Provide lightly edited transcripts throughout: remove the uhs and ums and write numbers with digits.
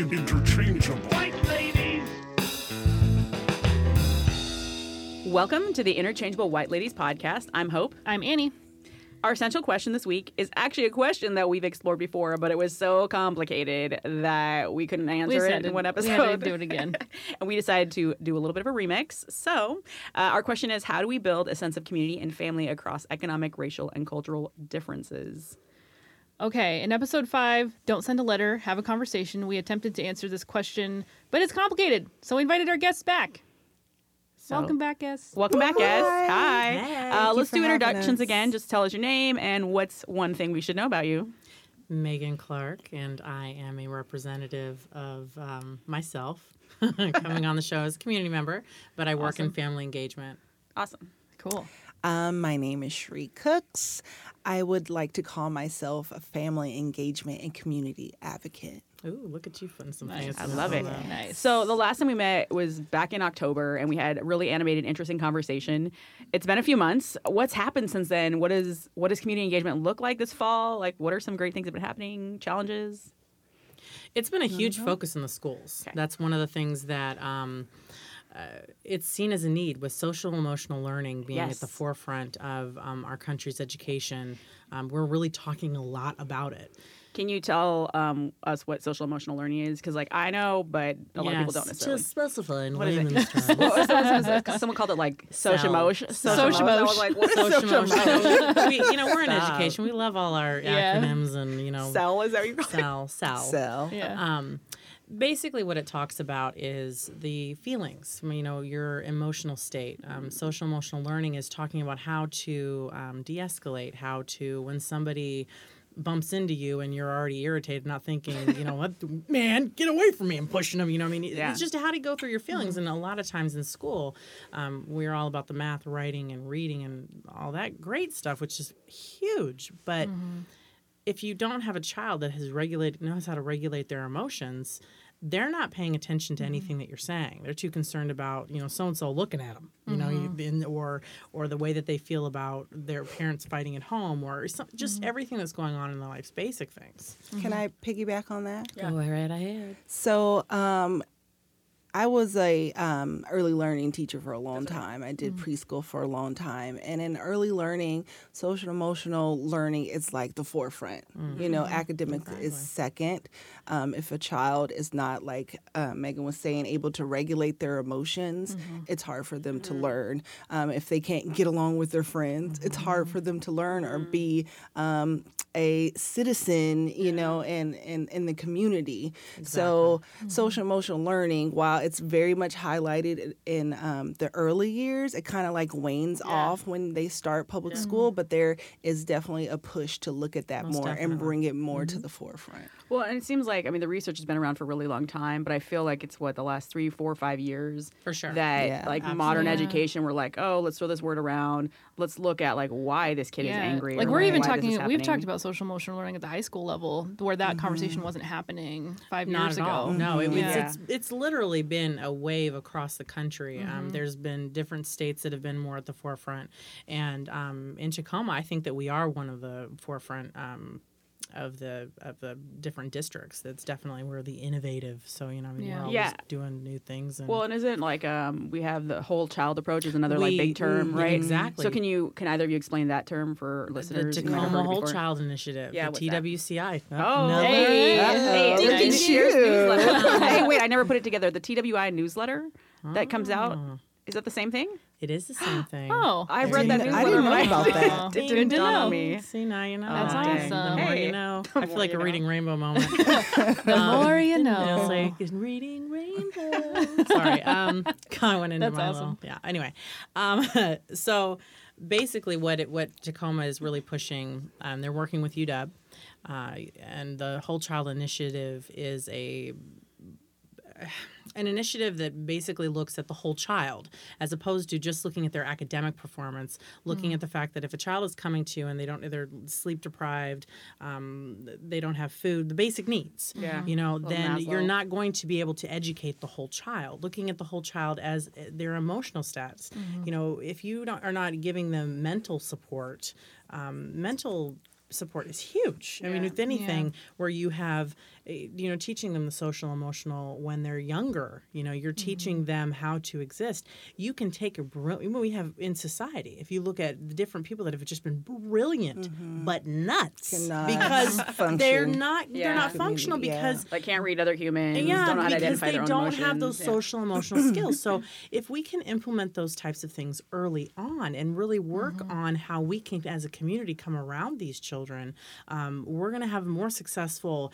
Interchangeable White Ladies. Welcome to the Interchangeable White Ladies Podcast. I'm Hope. I'm Annie. Our essential question this week is actually a question that we've explored before, but it was so complicated that we couldn't answer it in one episode. We had to do it again. And we decided to do a little bit of a remix. So our question is, how do we build a sense of community and family across economic, racial, and cultural differences? Okay, in episode 5, Don't Send a Letter, Have a Conversation, we attempted to answer this question, but it's complicated, so we invited our guests back. So, welcome back, guests. Welcome back, guests. Hi. Hey, let's do introductions again. Just tell us your name and what's one thing we should know about you. Megan Clark, and I am a representative of myself coming on the show as a community member, but I work in family engagement. Awesome. Cool. My name is Sheree Cooks. I would like to call myself a family engagement and community advocate. Ooh, look at you putting some things. Nice. I love it. Yes. Nice. So the last time we met was back in October, and we had a really animated, interesting conversation. It's been a few months. What's happened since then? What does community engagement look like this fall? Like, what are some great things that have been happening? Challenges? It's been a huge focus in the schools. Okay. That's one of the things that... it's seen as a need, with social emotional learning being at the forefront of our country's education. We're really talking a lot about it. Can you tell us what social emotional learning is? Because, like, I know, but a lot of people don't necessarily. Just specify in layman's terms. Someone called it like social emotion. I was like, what is social emotion? We're in education. We love all our acronyms and SEL, is that what you call it? SEL. Yeah. Basically, what it talks about is the feelings, your emotional state. Social emotional learning is talking about how to de-escalate, how to, when somebody bumps into you and you're already irritated, not thinking, what, man, get away from me, I'm pushing them, It's just how to go through your feelings. And a lot of times in school, we're all about the math, writing, and reading, and all that great stuff, which is huge, but... Mm-hmm. If you don't have a child that knows how to regulate their emotions, they're not paying attention to anything that you're saying. They're too concerned about, so-and-so looking at them, or the way that they feel about their parents fighting at home, or just everything that's going on in their lives, basic things. Mm-hmm. Can I piggyback on that? Yeah. Go right ahead. So I was a early learning teacher for a long time. I did preschool for a long time. And in early learning, social emotional learning is like the forefront. Mm-hmm. Academics is second. If a child is not, like Megan was saying, able to regulate their emotions, it's hard for them to learn. If they can't get along with their friends, it's hard for them to learn or be a citizen, in the community. Exactly. So social emotional learning, while it's very much highlighted in the early years, it kind of like wanes off when they start public school, but there is definitely a push to look at that and bring it more to the forefront. Well, and it seems like, the research has been around for a really long time, but I feel like it's the last 3, 4, 5 years for sure that modern education, we're like, oh, let's throw this word around. Let's look at why this kid is angry. Like we're even talking, we've talked about social emotional learning at the high school level where that conversation wasn't happening 5 years ago. All. No, it was, it's literally been a wave across the country. There's been different states that have been more at the forefront, and in Tacoma, I think that we are one of the forefront of the different districts. That's definitely we're the innovative. So we're always doing new things. And and isn't we have the whole child approach is another big term, right? Exactly. So can either of you explain that term for listeners? The Tacoma Whole Child Initiative. Yeah, the TWCI. Hey, wait, I never put it together. The TWI newsletter that comes out. Is that the same thing? It is the same thing. Oh, I read that newsletter. I didn't know about that. It didn't dawn on me. See, now you know. That's awesome. The more you know. I feel like a reading rainbow moment. The more you know. It's like reading rainbow. Sorry. I went into my little. Yeah, anyway. So basically what Tacoma is really pushing, they're working with UW, and the Whole Child Initiative is a an initiative that basically looks at the whole child, as opposed to just looking at their academic performance, looking at the fact that if a child is coming to you and they're sleep deprived, they don't have food, the basic needs, then you're not going to be able to educate the whole child. Looking at the whole child as their emotional stats. Mm-hmm. You know, if you are not giving them mental support, mental support is huge. I mean, with anything where you have, teaching them the social emotional when they're younger, you're teaching them how to exist. You can take we have in society, if you look at the different people that have just been brilliant, but nuts, because they're not functional because they can't read other humans. Yeah, don't know how to identify their own emotions. Because they don't have those social emotional skills. So if we can implement those types of things early on and really work on how we can, as a community, come around these children, we're going to have more successful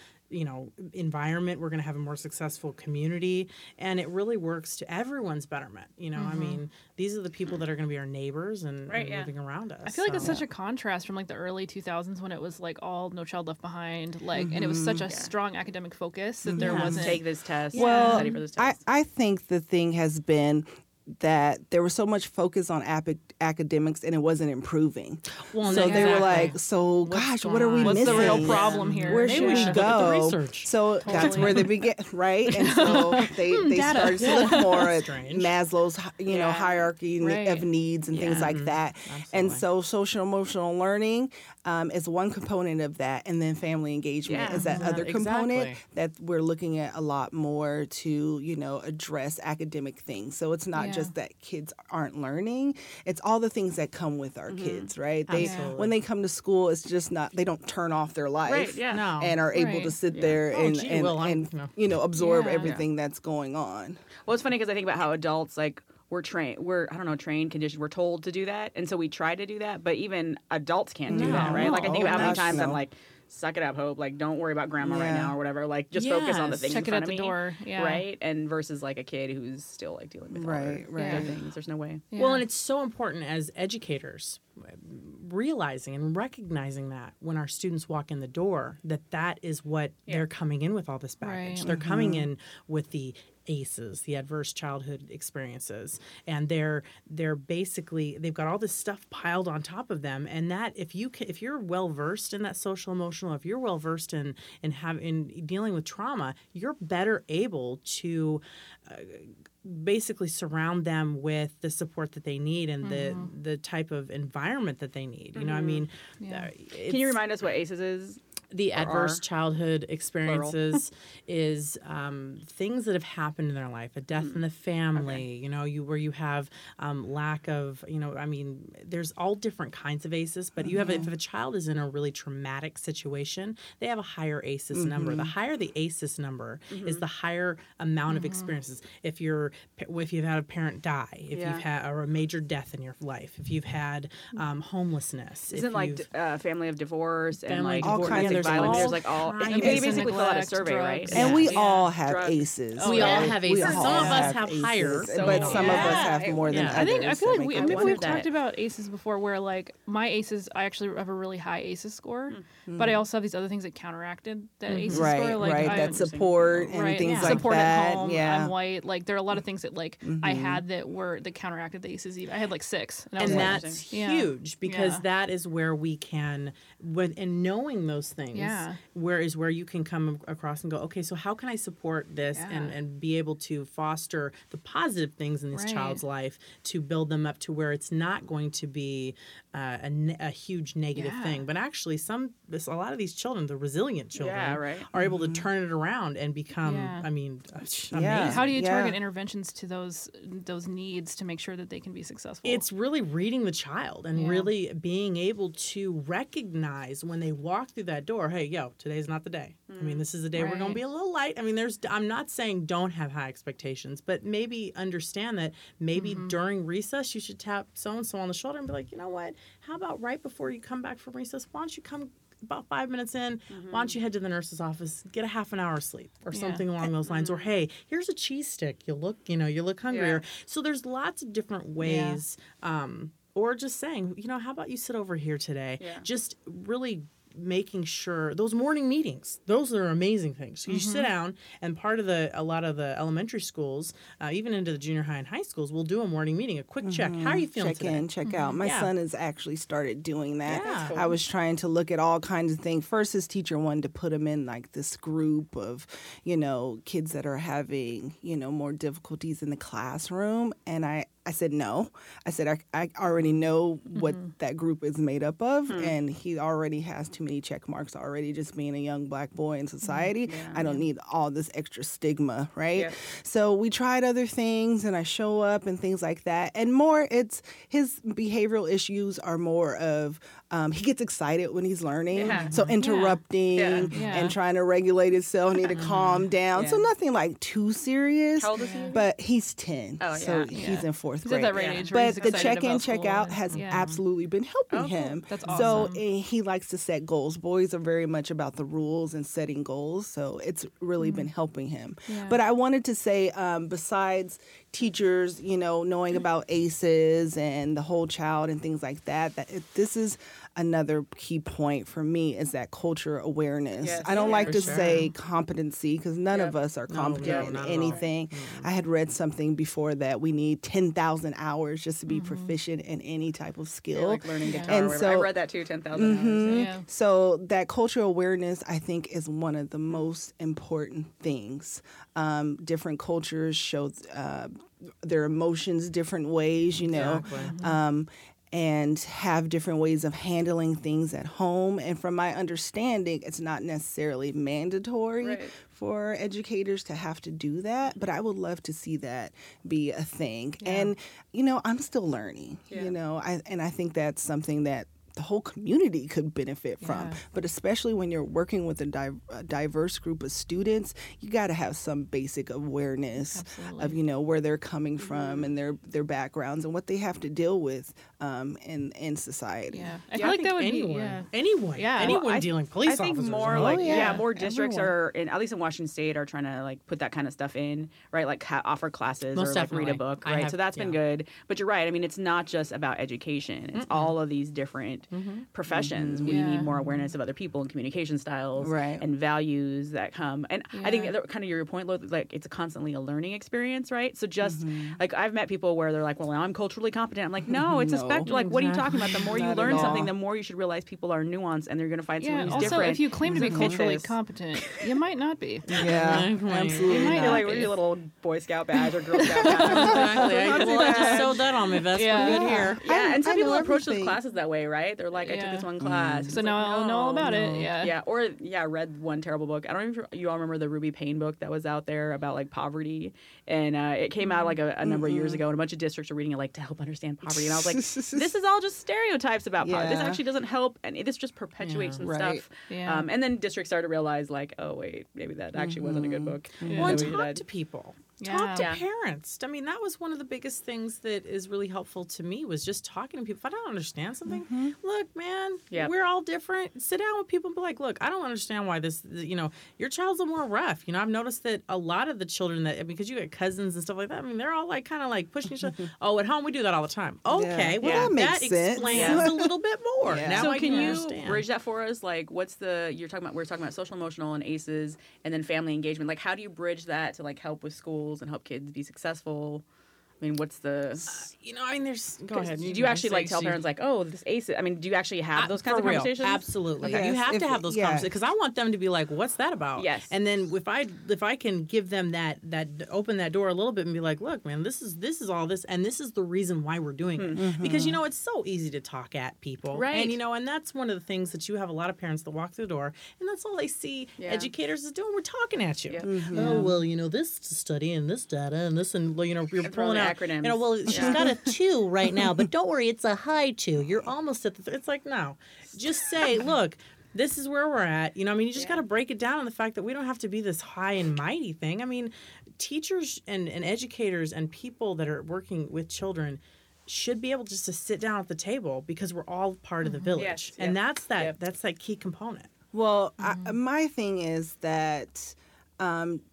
environment, we're going to have a more successful community, and it really works to everyone's betterment. I mean, these are the people that are going to be our neighbors and living around us. I feel like it's such a contrast from like the early 2000s when it was like all No Child Left Behind, like, and it was such a strong academic focus that there wasn't take this test, study for this test. I think the thing has been that there was so much focus on academics and it wasn't improving. Well, so they were like, what are we missing? What's the real problem here? Where should we go? So that's where they began, right? And so they started to look more at Maslow's, hierarchy of needs and things like that. Absolutely. And so social emotional learning is one component of that, and then family engagement is that other component that we're looking at a lot more to, address academic things. So it's not just that kids aren't learning, it's all the things that come with our kids, right? When they come to school, it's just not, they don't turn off their life and are able to sit there and absorb everything that's going on. Well, it's funny because I think about how adults, like, we're trained, conditioned, we're told to do that, and so we try to do that, but even adults can't do that, right? Like, I think about how many times I'm like, suck it up, Hope. Like, don't worry about grandma right now or whatever. Like, just focus on the things check in front of me. Check it out the door. Yeah. Right? And versus, like, a kid who's still, like, dealing with other things. There's no way. Yeah. Well, and it's so important as educators realizing and recognizing that when our students walk in the door, that is what they're coming in with all this baggage. Right. They're coming in with the ACEs, the adverse childhood experiences, and they're basically, they've got all this stuff piled on top of them, and that if you're well versed in that social emotional, if you're well versed in dealing with trauma, you're better able to basically surround them with the support that they need and the type of environment that they need. You know, I mean, can you remind us what ACEs is? The adverse childhood experiences is things that have happened in their life, a death in the family, where you have lack of, there's all different kinds of ACEs, but you have, if a child is in a really traumatic situation, they have a higher ACEs number. The higher the ACEs number is, the higher amount of experiences. If you've had a parent die, if you've had or a major death in your life, if you've had homelessness. Isn't like family of divorce and like all kinds of violence. There's like all. You basically fill out a survey, right? And we all have ACEs. We all have ACEs. Some of us have higher, but some of us have more than others. I feel like we've talked about ACEs before, where like my ACEs, I actually have a really high ACEs score, but I also have these other things that counteracted that ACEs score, like that support and things like that. Support at home. I'm white. Like there are a lot of things that like I had that counteracted the ACEs. I had like 6, and that's huge because that is where we can, and knowing those things where you can come across and go, okay, so how can I support this and be able to foster the positive things in this child's life to build them up to where it's not going to be a huge negative thing, but actually a lot of these children, the resilient children, are able to turn it around and become amazing. How do you target interventions to those needs to make sure that they can be successful? It's really reading the child and really being able to recognize when they walk through that door, hey, yo, today's not the day. I mean, this is the day we're going to be a little light. I mean, I'm not saying don't have high expectations, but maybe understand that maybe during recess you should tap so-and-so on the shoulder and be like, you know what, how about right before you come back from recess, why don't you come about 5 minutes in, why don't you head to the nurse's office, get a half an hour sleep or something along those lines, or hey, here's a cheese stick, you look hungrier. So there's lots of different ways, or just saying, how about you sit over here today, just really making sure those morning meetings, those are amazing things. So you sit down, and part of a lot of the elementary schools, even into the junior high and high schools, will do a morning meeting, a quick check. How are you feeling today? Check in, check out. My son has actually started doing that. Yeah. Cool. I was trying to look at all kinds of things. First, his teacher wanted to put him in like this group of, you know, kids that are having, you know, more difficulties in the classroom, and I said, no. I said, I already know what that group is made up of, and he already has too many check marks already just being a young black boy in society. Yeah. I don't need all this extra stigma, right? Yeah. So we tried other things, and I show up and things like that. And more, it's his behavioral issues are more of he gets excited when he's learning, so interrupting and trying to regulate himself, need to calm down. Yeah. So nothing like too serious. How old is he? But he's 10, so he's in fourth grade. That right age but the check-in, check-out has absolutely been helping him. That's awesome. So he likes to set goals. Boys are very much about the rules and setting goals, so it's really been helping him. Yeah. But I wanted to say, besides teachers, you know, knowing about ACEs and the whole child and things like that, this is another key point for me is that culture awareness. Yes, I don't like to say competency because none of us are competent in anything. I had read something before that we need 10,000 hours just to be proficient in any type of skill. Yeah, like learning guitar. And so, I read that too, 10,000 hours. Yeah. So that culture awareness, I think, is one of the most important things. Different cultures show their emotions different ways, you know. Exactly. And have different ways of handling things at home. And from my understanding, it's not necessarily mandatory for educators to have to do that. But I would love to see that be a thing. Yeah. And, you know, I'm still learning, you know, and I think that's something that the whole community could benefit from. But especially when you're working with a diverse group of students, you got to have some basic awareness of, you know, where they're coming from and their backgrounds and what they have to deal with in society. Yeah. I feel like that would be anyone. Yeah. Anyone dealing police officers. I think more more districts are, at least in Washington State, are trying to like put that kind of stuff in, right? Like offer classes or like read a book, right? So that's been good. But you're right. I mean, it's not just about education. It's all of these different professions. We need more awareness of other people and communication styles and values that come. And I think that kind of your point, like it's constantly a learning experience, right? So just like I've met people where they're like, well, now I'm culturally competent. I'm like, no, it's a spectrum. Like, what are you talking about? The more you learn something, the more you should realize people are nuanced and they're going to find someone who's different. Also, if you claim to be culturally competent, you might not be. Yeah, absolutely. You might be like with your little Boy Scout badge or Girl Scout badge. Exactly. I just sewed that on my vest. Yeah, good here. Yeah, and some people approach those classes that way, right? They're like, I took this one class. So now I'll know all about it. Yeah. Yeah. Or, I read one terrible book. I don't even you all remember the Ruby Payne book that was out there about, like, poverty. And it came out, like, a number of years ago, and a bunch of districts were reading it, like, to help understand poverty. And I was like, this is all just stereotypes about poverty. This actually doesn't help. And this just perpetuates some stuff. Yeah. And then districts started to realize, like, oh, wait, maybe that actually wasn't a good book. Yeah. Well, and talk to people. Talk to parents. I mean, that was one of the biggest things that is really helpful to me was just talking to people. If I don't understand something, look, man, we're all different. Sit down with people and be like, look, I don't understand why this, you know, your child's a more rough. You know, I've noticed that a lot of the children that, because you got cousins and stuff like that, I mean, they're all like kind of like pushing each other. Oh, at home we do that all the time. Okay, yeah. Well, that explains a little bit more. Yeah. Now so I can you understand. Bridge that for us? Like, what's the, we're talking about social, emotional, and ACEs, and then family engagement. Like, how do you bridge that to like help with school? And help kids be successful. I mean, what's the... there's... Go ahead. Do you actually, like, tell parents, like, oh, this ACE... I mean, do you actually have those kinds of conversations? Absolutely. Okay. Yes. You have to have those conversations, because I want them to be like, what's that about? Yes. And then if I can give them that open that door a little bit and be like, look, man, this is all this, and this is the reason why we're doing it. Mm-hmm. Because, you know, it's so easy to talk at people. Right. And, you know, and that's one of the things that you have a lot of parents that walk through the door, and that's all they see educators is doing. We're talking at you. Yeah. Mm-hmm. Oh, well, you know, this study and this data and this, and, you know, you're pulling out acronyms. You know, well, she's got a 2 right now, but don't worry, it's a high 2. You're almost at the. It's like, no, just say, look, this is where we're at. You know, I mean, you just got to break it down on the fact that we don't have to be this high and mighty thing. I mean, teachers and educators and people that are working with children should be able just to sit down at the table because we're all part of the village, and that's that key component. Well, my thing is that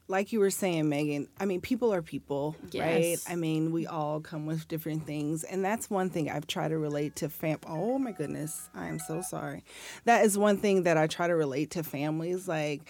Like you were saying, Megan, I mean, people are people, yes. right? I mean, we all come with different things. And that's one thing I've tried to relate to Oh, my goodness. I am so sorry. That is one thing that I try to relate to families. Like,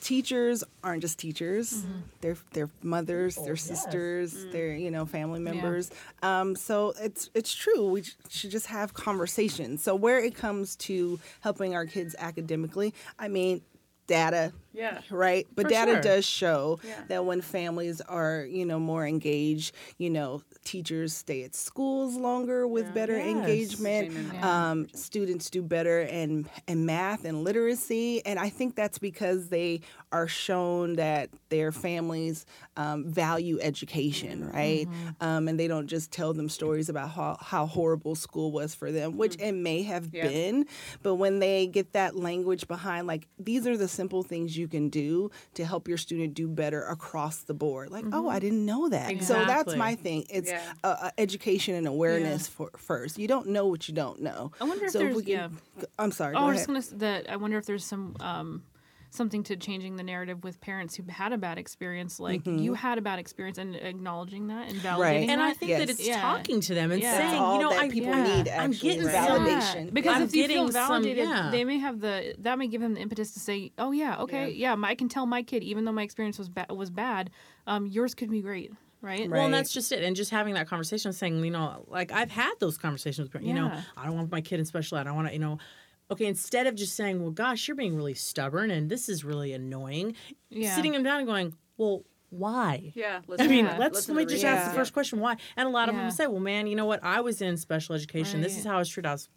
teachers aren't just teachers. Mm-hmm. They're mothers, they're sisters, yes. they're, you know, family members. Yeah. So it's true. We should just have conversations. So where it comes to helping our kids academically, I mean, data, yeah, right? But data sure. does show yeah. that when families are, you know, more engaged, you know, teachers stay at schools longer with yeah. better yes. engagement. Yeah. Students do better in math and literacy. And I think that's because they are shown that their families value education, right? Mm-hmm. And they don't just tell them stories about how horrible school was for them, which mm-hmm. it may have yeah. been. But when they get that language behind, like, these are the simple things you can do to help your student do better across the board. Like, mm-hmm. oh, I didn't know that. Exactly. So that's my thing. It's yeah. Education and awareness yeah. first. You don't know what you don't know. I wonder if there's. Yeah. I'm sorry. Oh, I was going to say that. I wonder if there's some. Something to changing the narrative with parents who had a bad experience, like mm-hmm. you had a bad experience, and acknowledging that and validating right. that. And I think yes. that it's yeah. talking to them and yeah. saying, you know, people yeah. need actually, I'm getting right? validation. Yeah. Because I'm if you feel validated, some, yeah. they may have that may give them the impetus to say, oh yeah, okay, yeah, I can tell my kid, even though my experience was bad, yours could be great. Right? Well, and that's just it. And just having that conversation, saying, you know, like, I've had those conversations with parents, yeah. you know, I don't want my kid in special ed. I want to, you know. Okay, instead of just saying, well, gosh, you're being really stubborn and this is really annoying, yeah. sitting them down and going, well, why? Yeah. Let me just ask the first question, why? And a lot of them say, well, man, you know what? I was in special education. Right. This is how I was treated. I was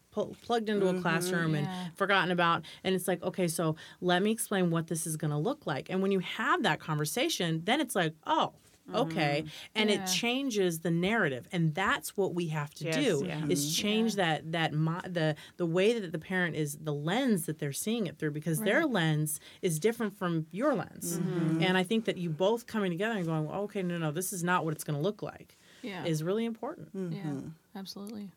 plugged into mm-hmm. a classroom and forgotten about. And it's like, okay, so let me explain what this is going to look like. And when you have that conversation, then it's like, oh. Okay, and it changes the narrative, and that's what we have to do is change the way that the parent is, the lens that they're seeing it through, because their lens is different from your lens, and I think that you both coming together and going, well, okay, no, this is not what it's going to look like, is really important. Mm-hmm. Yeah, absolutely.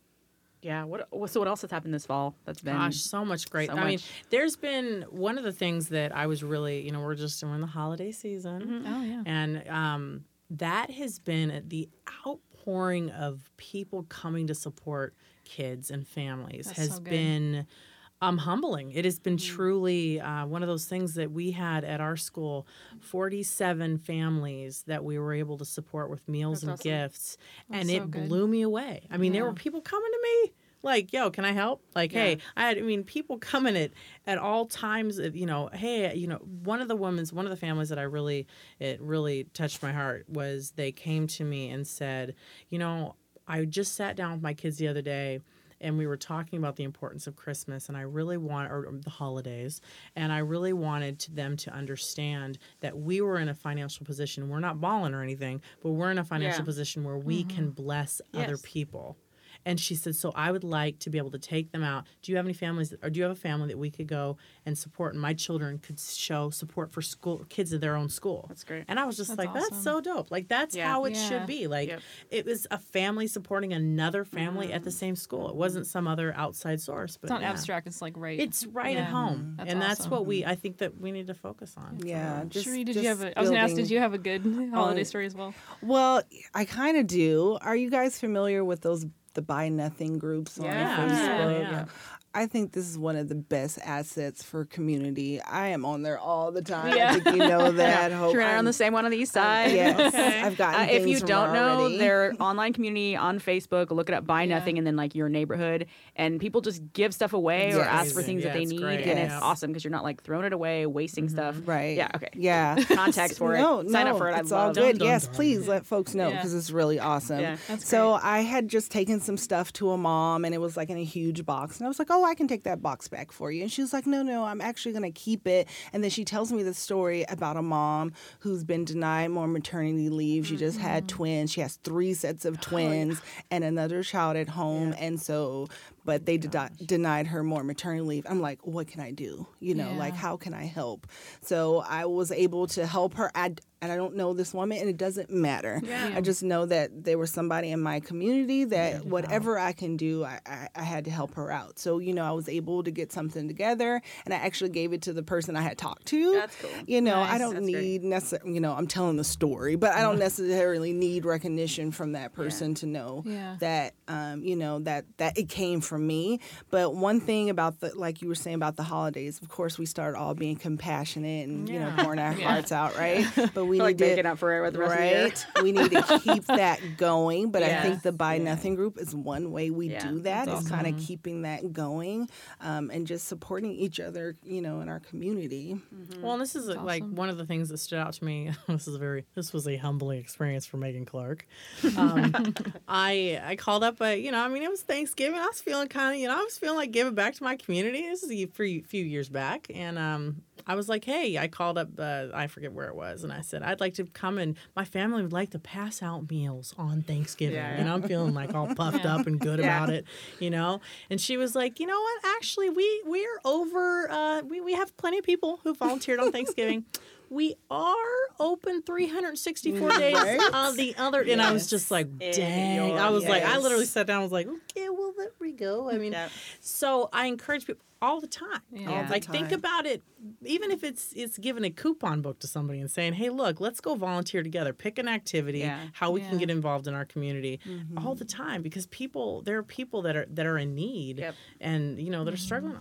Yeah. So what else has happened this fall? That's been so much great. So I mean, there's been one of the things that I was really, you know, we're in the holiday season, mm-hmm. oh yeah, and that has been the outpouring of people coming to support kids and families. That's has so been humbling. It has been truly one of those things that we had at our school, 47 families that we were able to support with meals and gifts. That's and so it blew me away. I mean, there were people coming to me like, yo, can I help? Like, hey, I mean, people coming at all times, you know, hey, you know, one of the families that it really touched my heart was they came to me and said, you know, I just sat down with my kids the other day and we were talking about the importance of Christmas and the holidays, and I really wanted them to understand that we were in a financial position. We're not balling or anything, but we're in a financial position where we can bless other people. And she said, so I would like to be able to take them out. Do you have a family that we could go and support? And my children could show support for school kids at their own school. That's great. And I was just awesome. That's so dope. Like, that's how it should be. Like, it was a family supporting another family at the same school. It wasn't some other outside source. But it's not abstract. It's like right. It's right at home. That's awesome. That's what I think that we need to focus on. Yeah. Sheree, I was going to ask, did you have a good holiday story as well? Well, I kind of do. Are you guys familiar with the Buy Nothing groups on Facebook? Yeah. I think this is one of the best assets for community. I am on there all the time. Yeah. I think you know that. Hope you're on the same one on the east side. Yes. Okay. I've gotten things if you don't know, their online community on Facebook, look it up, Buy Nothing, and then like your neighborhood. And people just give stuff away or ask for things that they need. Great. And it's awesome because you're not like throwing it away, wasting stuff. Right. Yeah. Okay. Yeah. Context for it. Sign up for it. It's all good. Yes, please let folks know because it's really awesome. Yeah, so I had just taken some stuff to a mom and it was like in a huge box. And I was like, oh, I can take that box back for you. And she was like, no, I'm actually going to keep it. And then she tells me the story about a mom who's been denied more maternity leave. She just had twins. She has 3 sets of twins and another child at home. Yeah. And so, but they denied her more maternity leave. I'm like, what can I do? You know, like, how can I help? So I was able to help her. and I don't know this woman, and it doesn't matter. Yeah. I just know that there was somebody in my community that whatever I can do, I had to help her out. So, you know, I was able to get something together, and I actually gave it to the person I had talked to. That's cool. You know, nice. I don't need necessarily, you know, I'm telling the story, but I don't necessarily need recognition from that person to know that, you know, that it came from me. But one thing about the, like you were saying about the holidays, of course, we start all being compassionate and, you know, pouring our hearts out, right? But we need to make up for it with the rest of the year. We need to keep that going. But I think the Buy Nothing group is one way we do that. It's kind of keeping that going and just supporting each other, you know, in our community. Mm-hmm. Well, and this is like one of the things that stood out to me. This was a humbling experience for Megan Clark. I called up, but you know, I mean, it was Thanksgiving. I was feeling kind of, you know, I was feeling like giving back to my community. This is a few years back, and I was like, hey, I called up, I forget where it was, and I said, I'd like to come, and my family would like to pass out meals on Thanksgiving. Yeah. And I'm feeling like all puffed up and good about it, you know. And she was like, you know what? Actually, we're over. We have plenty of people who volunteered on Thanksgiving. We are open 364 days on the other. And I was just like, dang. I was like, I literally sat down and was like, okay, well, there we go. I mean, so I encourage people all the time. Like, think about it. Even if it's giving a coupon book to somebody and saying, hey, look, let's go volunteer together. Pick an activity, how we can get involved in our community all the time. Because people, there are people that are in need. Yep. And, you know, they're struggling.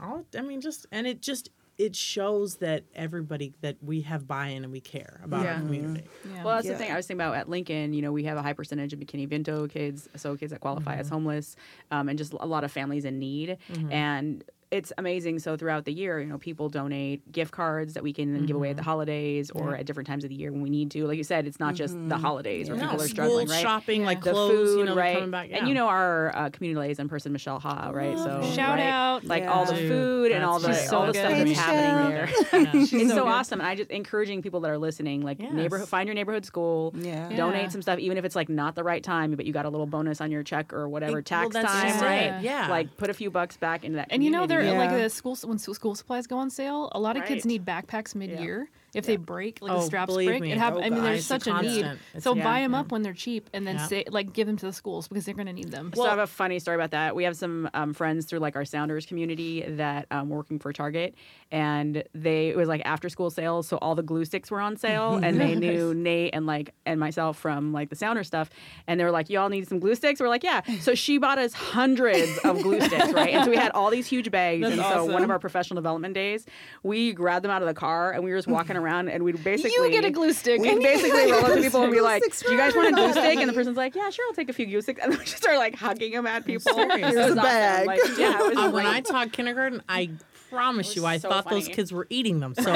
It shows that everybody, that we have buy-in and we care about our community. Yeah. Well, that's the thing I was thinking about at Lincoln. You know, we have a high percentage of McKinney-Vento kids, so kids that qualify as homeless, and just a lot of families in need. Mm-hmm. And it's amazing. So throughout the year, you know, people donate gift cards that we can then give away at the holidays or at different times of the year when we need to. Like you said, it's not just the holidays where people are struggling, right? Shopping, like the clothes, food, you know, coming back. And you know our community liaison person, Michelle Ha, right? So shout out, like all the food and all the stuff that's happening there. It's so awesome. And I just encouraging people that are listening, like neighborhood, find your neighborhood school, donate some stuff, even if it's like not the right time, but you got a little bonus on your check or whatever tax time, right? Yeah, like put a few bucks back into that. And you know there. Yeah. Like the school supplies go on sale, a lot of kids need backpacks mid-year if they break, like the straps break. It happens. I mean, there's such a need. So buy them up when they're cheap, and then say, like, give them to the schools because they're going to need them. Well, so I have a funny story about that. We have some friends through like our Sounders community that were working for Target, and it was like after school sales, so all the glue sticks were on sale, and they knew Nate and like and myself from like the Sounder stuff, and they were like, y'all need some glue sticks? We're like, yeah. So she bought us hundreds of glue sticks, right? And so we had all these huge bags. That's awesome. So one of our professional development days, we grabbed them out of the car, and we were just walking around, and we'd basically... You get a glue stick. We'd basically roll up to people and be like, do you guys want a glue stick? And the person's like, yeah, sure, I'll take a few glue sticks. And we just started, like, hugging them at people. Here's a bag. Like, when I taught kindergarten, I promise you, I thought those kids were eating them. So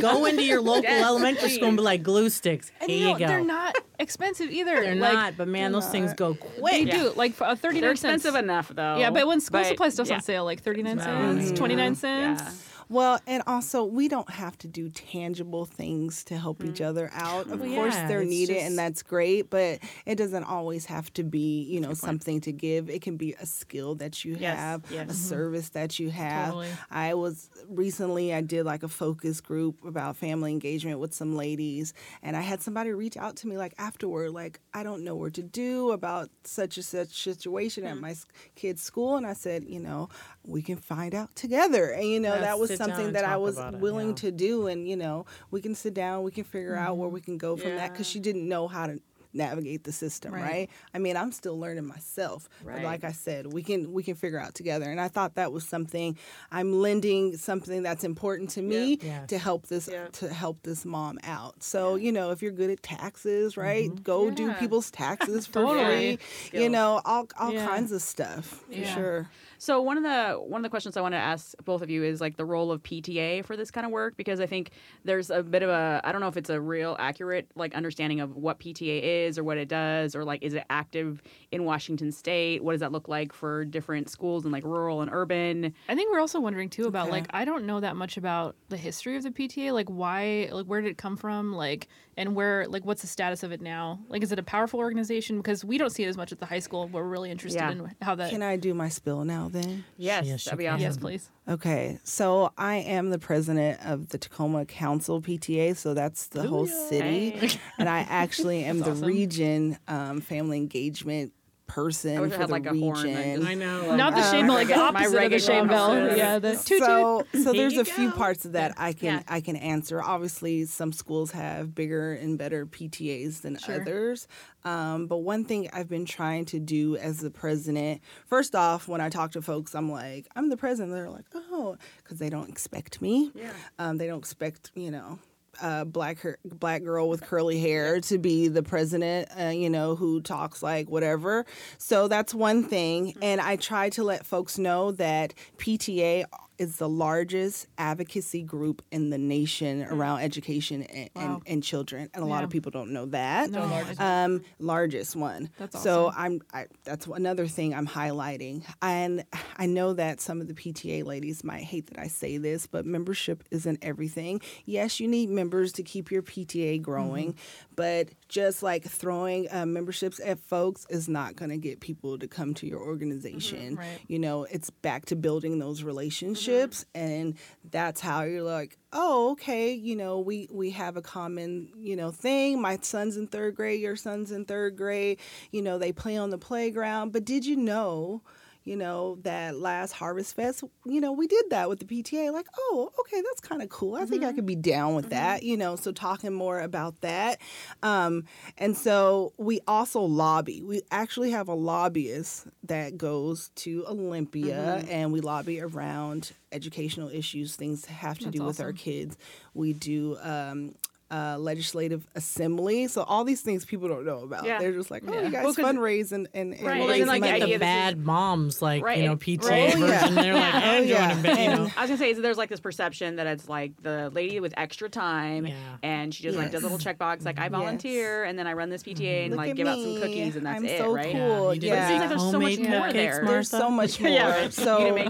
go into your local elementary school and be like, glue sticks. And here you go. They're not expensive either. They're like, not, but man, those things go quick. They do. Like for 39 cents. They're expensive enough, though. Yeah, but when school supplies stuff's on sale, like 39 cents, 29 cents. Yeah. Well, and also, we don't have to do tangible things to help each other out. Of course, they're needed, and that's great, but it doesn't always have to be, you know, something to give. It can be a skill that you have, a service that you have. Totally. I did like a focus group about family engagement with some ladies, and I had somebody reach out to me like afterward, like, I don't know what to do about such and such situation at my kid's school. And I said, you know, we can find out together. And, you know, that was something that I was willing to do, and you know, we can sit down, we can figure out where we can go from that, because she didn't know how to navigate the system, right? I mean, I'm still learning myself, but like I said, we can figure out together. And I thought that was something. I'm lending something that's important to me to help this mom out. So you know, if you're good at taxes, right, go do people's taxes for free. You know, all kinds of stuff for sure. So one of the questions I want to ask both of you is like the role of PTA for this kind of work, because I think there's a bit of a, I don't know if it's a real accurate like understanding of what PTA is, or what it does, or like is it active in Washington State? What does that look like for different schools and like rural and urban? I think we're also wondering too about like, I don't know that much about the history of the PTA, like why, like where did it come from, like and where, like what's the status of it now? Like is it a powerful organization? Because we don't see it as much at the high school. We're really interested in how that. Can I do my spill now then? Yes, that'd be awesome. Yes, please. Okay, so I am the president of the Tacoma Council PTA, so that's the whole city. Hey. And I actually am the region family engagement person for the like region. I know. Like, not the shame bell, like the opposite of the shame bell. Yeah, the so there's a few parts of that I can answer. Obviously, some schools have bigger and better PTAs than others. But one thing I've been trying to do as the president, first off, when I talk to folks, I'm like, I'm the president. They're like, oh, because they don't expect me. Yeah. They don't expect, you know, black girl with curly hair to be the president, you know, who talks like whatever. So that's one thing. And I try to let folks know that PTA is the largest advocacy group in the nation around education and children. And a lot of people don't know that. No. Largest one. That's awesome. So that's another thing I'm highlighting. And I know that some of the PTA ladies might hate that I say this, but membership isn't everything. Yes, you need members to keep your PTA growing, but just like throwing memberships at folks is not going to get people to come to your organization. Right. You know, it's back to building those relationships. And that's how you're like, oh, okay, you know, we have a common, you know, thing. My son's in third grade, your son's in third grade, you know, they play on the playground. But did you know, that last Harvest Fest, you know, we did that with the PTA. Like, oh, okay, that's kind of cool. I think I could be down with that, you know, so talking more about that. And so we also lobby. We actually have a lobbyist that goes to Olympia, and we lobby around educational issues, things that have to do with our kids. We do legislative assembly. So all these things people don't know about. Yeah. They're just like, oh, you guys fundraise and well, raise like money. The bad moms, like, you know, PTA version. They're like, I'm doing it, you know. I was going to say, so there's like this perception that it's like the lady with extra time and she just like does a little checkbox, like I volunteer and then I run this PTA and like give out some cookies and that's right? Cool. Yeah. It seems like there's so much more there. There's so much more. So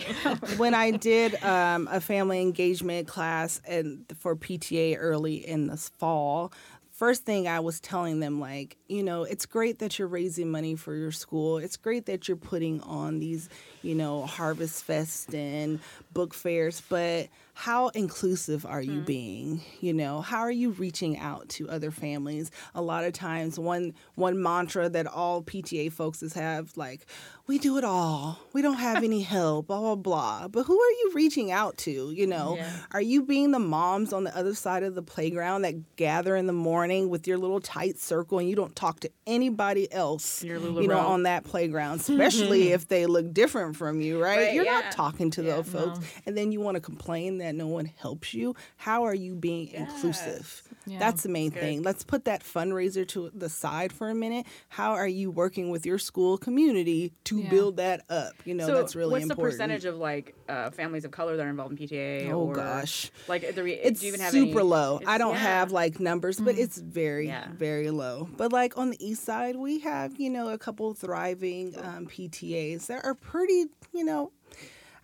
when I did a family engagement class and for PTA early in the fall, first thing I was telling them, like, you know, it's great that you're raising money for your school. It's great that you're putting on these, you know, Harvest Fest and book fairs, but how inclusive are you being? You know, how are you reaching out to other families? A lot of times one mantra that all PTA folks have, like, we do it all. We don't have any help, blah, blah, blah. But who are you reaching out to? You know, are you being the moms on the other side of the playground that gather in the morning with your little tight circle and you don't talk to anybody else, you know, on that playground, especially if they look different from you, right? You're not talking to those folks. And then you want to complain that no one helps you. How are you being inclusive? Yeah. That's the main thing. Let's put that fundraiser to the side for a minute. How are you working with your school community to build that up? You know, so that's really important. What's the percentage of like families of color that are involved in PTA? Oh, or, gosh. Like, it's do you even have super any? Low. I don't have like numbers, but it's very, very low. But like on the east side, we have, you know, a couple thriving PTAs that are pretty, you know,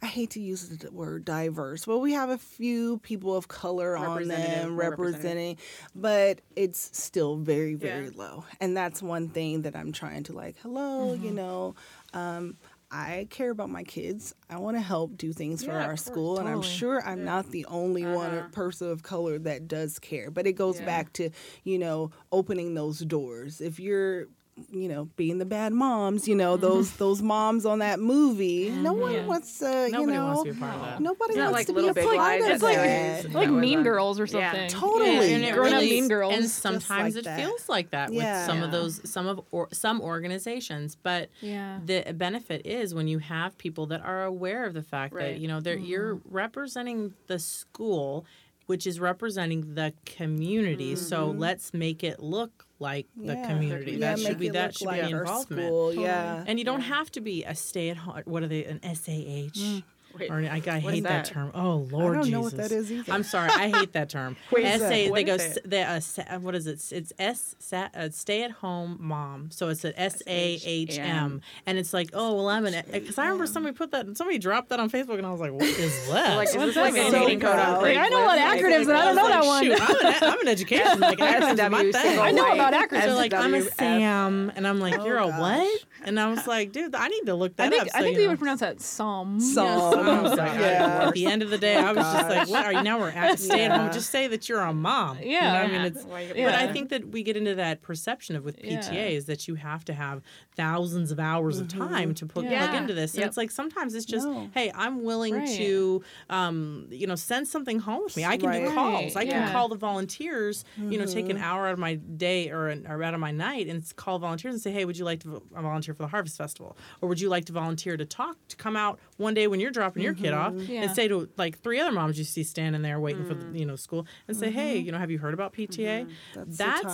I hate to use the word diverse, but we have a few people of color on them representing, but it's still very, very low. And that's one thing that I'm trying to like, hello, you know, I care about my kids. I want to help do things for our school. Totally. And I'm sure I'm not the only one person of color that does care. But it goes back to, you know, opening those doors. If you're, you know, being the bad moms, you know, those moms on that movie. No one wants to, you know. Nobody wants to be a part of that. Nobody wants to be a part of that. It's like Mean Girls or something. Yeah. Totally. Yeah. And grown-up Mean Girls. And sometimes like it feels like that with some of those, some organizations. But the benefit is when you have people that are aware of the fact that, you know, you're representing the school, which is representing the community. So let's make it look like the community. That should be like involvement. School, and you don't have to be a stay-at-home, what are they, an SAH? Wait, or I hate that term. Oh, Lord Jesus. I don't know what that is either. I'm sorry. I hate that term. Wait, what is it? It's stay-at-home mom. So it's an SAHM. And it's like, oh, well, I'm an... Because I remember somebody dropped that on Facebook, and I was like, what is that? Like, what's that? Like so code I know about acronyms, and I don't know that one. Shoot, I'm an education. Like, I know about acronyms. So like, I'm a SAM, and I'm like, you're a what? And I was like, dude, I need to look that up. I think they would pronounce that Psalm. Psalm. Yeah. I was like, yeah. At the end of the day, I was just like, what are you? Now we're at stay-at-home. Just say that you're a mom. Yeah. You know, I mean, but I think that we get into that perception of with PTAs that you have to have thousands of hours of time to plug into this. And it's like, sometimes it's just, hey, I'm willing to, you know, send something home with me. I can do calls. I can call the volunteers, you know, take an hour out of my day or out of my night and call volunteers and say, hey, would you like to volunteer for the Harvest Festival, or would you like to volunteer to talk, to come out one day when you're dropping your kid off and say to like three other moms you see standing there waiting for the, you know, school, and say, hey, you know, have you heard about PTA? That's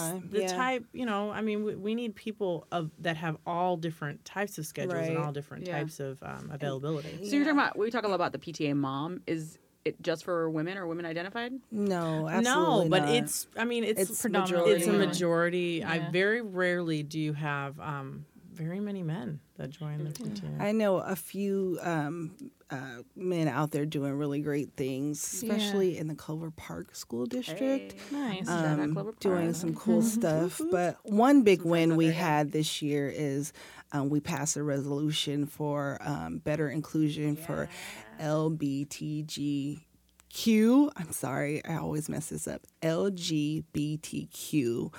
the type, you know, I mean, we need people that have all different types of schedules and all different types of availability. And, so you're talking about, we talk a lot about the PTA mom. Is it just for women or women identified? No, absolutely not. It's, I mean, it's predominantly, it's a majority. Yeah. I very rarely do you have very many men that join the PTA. I know a few men out there doing really great things, especially in the Culver Park School District. Hey. Nice. Doing some cool stuff. But one big win we had this year is we passed a resolution for better inclusion for LGBTQ. I'm sorry, I always mess this up. LGBTQ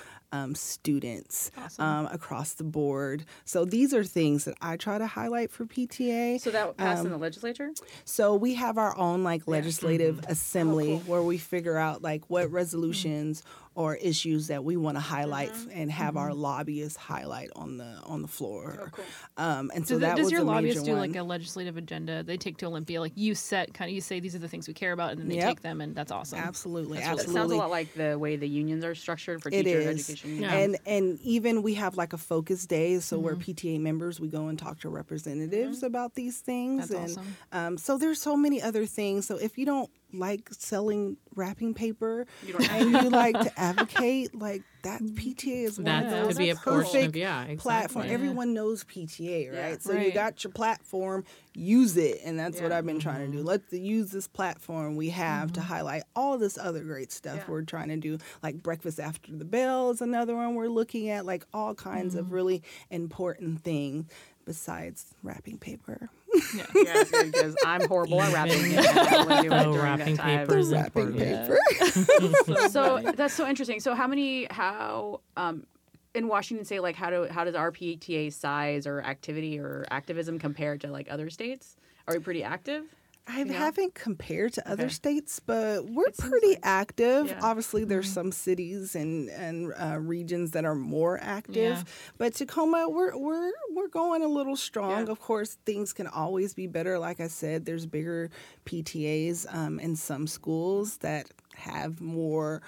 students across the board. So these are things that I try to highlight for PTA. So that passed in the legislature? So we have our own like legislative assembly where we figure out like what resolutions or issues that we want to highlight and have our lobbyists highlight on the floor. Oh, cool. And so that was a major one. Does your lobbyist do like a legislative agenda they take to Olympia? Like you set kind of, you say these are the things we care about, and then they take them, and that's awesome. Absolutely, that's absolutely. It sounds a lot like the way the unions are structured for teachers' education. Yeah. And even we have like a focus day, so we're PTA members, we go and talk to representatives about these things. That's awesome. So there's so many other things. So if you don't like selling wrapping paper and you like to advocate, like that PTA is one of those perfect platform. Everyone knows PTA, right? Yeah, so you got your platform, use it, and that's what I've been trying to do. Let's use this platform we have to highlight all this other great stuff we're trying to do, like Breakfast After the Bell is another one we're looking at, like all kinds of really important things besides wrapping paper. Yeah, because I'm horrible at wrapping paper. Wrapping paper is important. So that's so interesting. So how in Washington State, like how does our PTA size or activity or activism compare to like other states? Are we pretty active? I haven't compared to other states, but we're pretty active. Yeah. Obviously, there's some cities and regions that are more active, but Tacoma, we're going a little strong. Yeah. Of course, things can always be better. Like I said, there's bigger PTAs in some schools that have more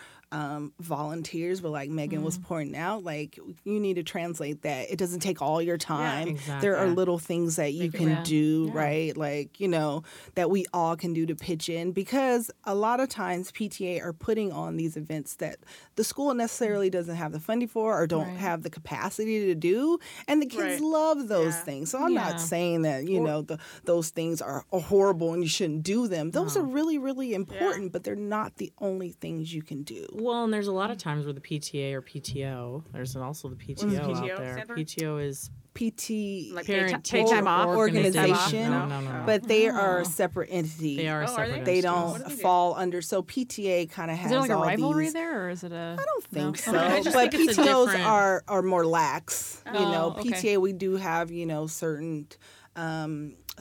volunteers, but like Megan was pointing out, like you need to translate that. It doesn't take all your time. Yeah, exactly. There are little things that you can do, right? Like, you know, that we all can do to pitch in, because a lot of times PTA are putting on these events that the school necessarily doesn't have the funding for or don't have the capacity to do, and the kids love those things. So I'm not saying that, you know, those things are horrible and you shouldn't do them. Those are really, really important, but they're not the only things you can do. Well, and there's a lot of times where the PTA or PTO, there's also the PTO out there. PTO is PT like parent time off organization. No. But they are a separate entity. They are a separate entity. They don't fall under. So PTA kind of has all these. Is there like a rivalry there, or is it a? I don't think so. Okay. But PTOs are more lax. You know, PTA we do have, you know, certain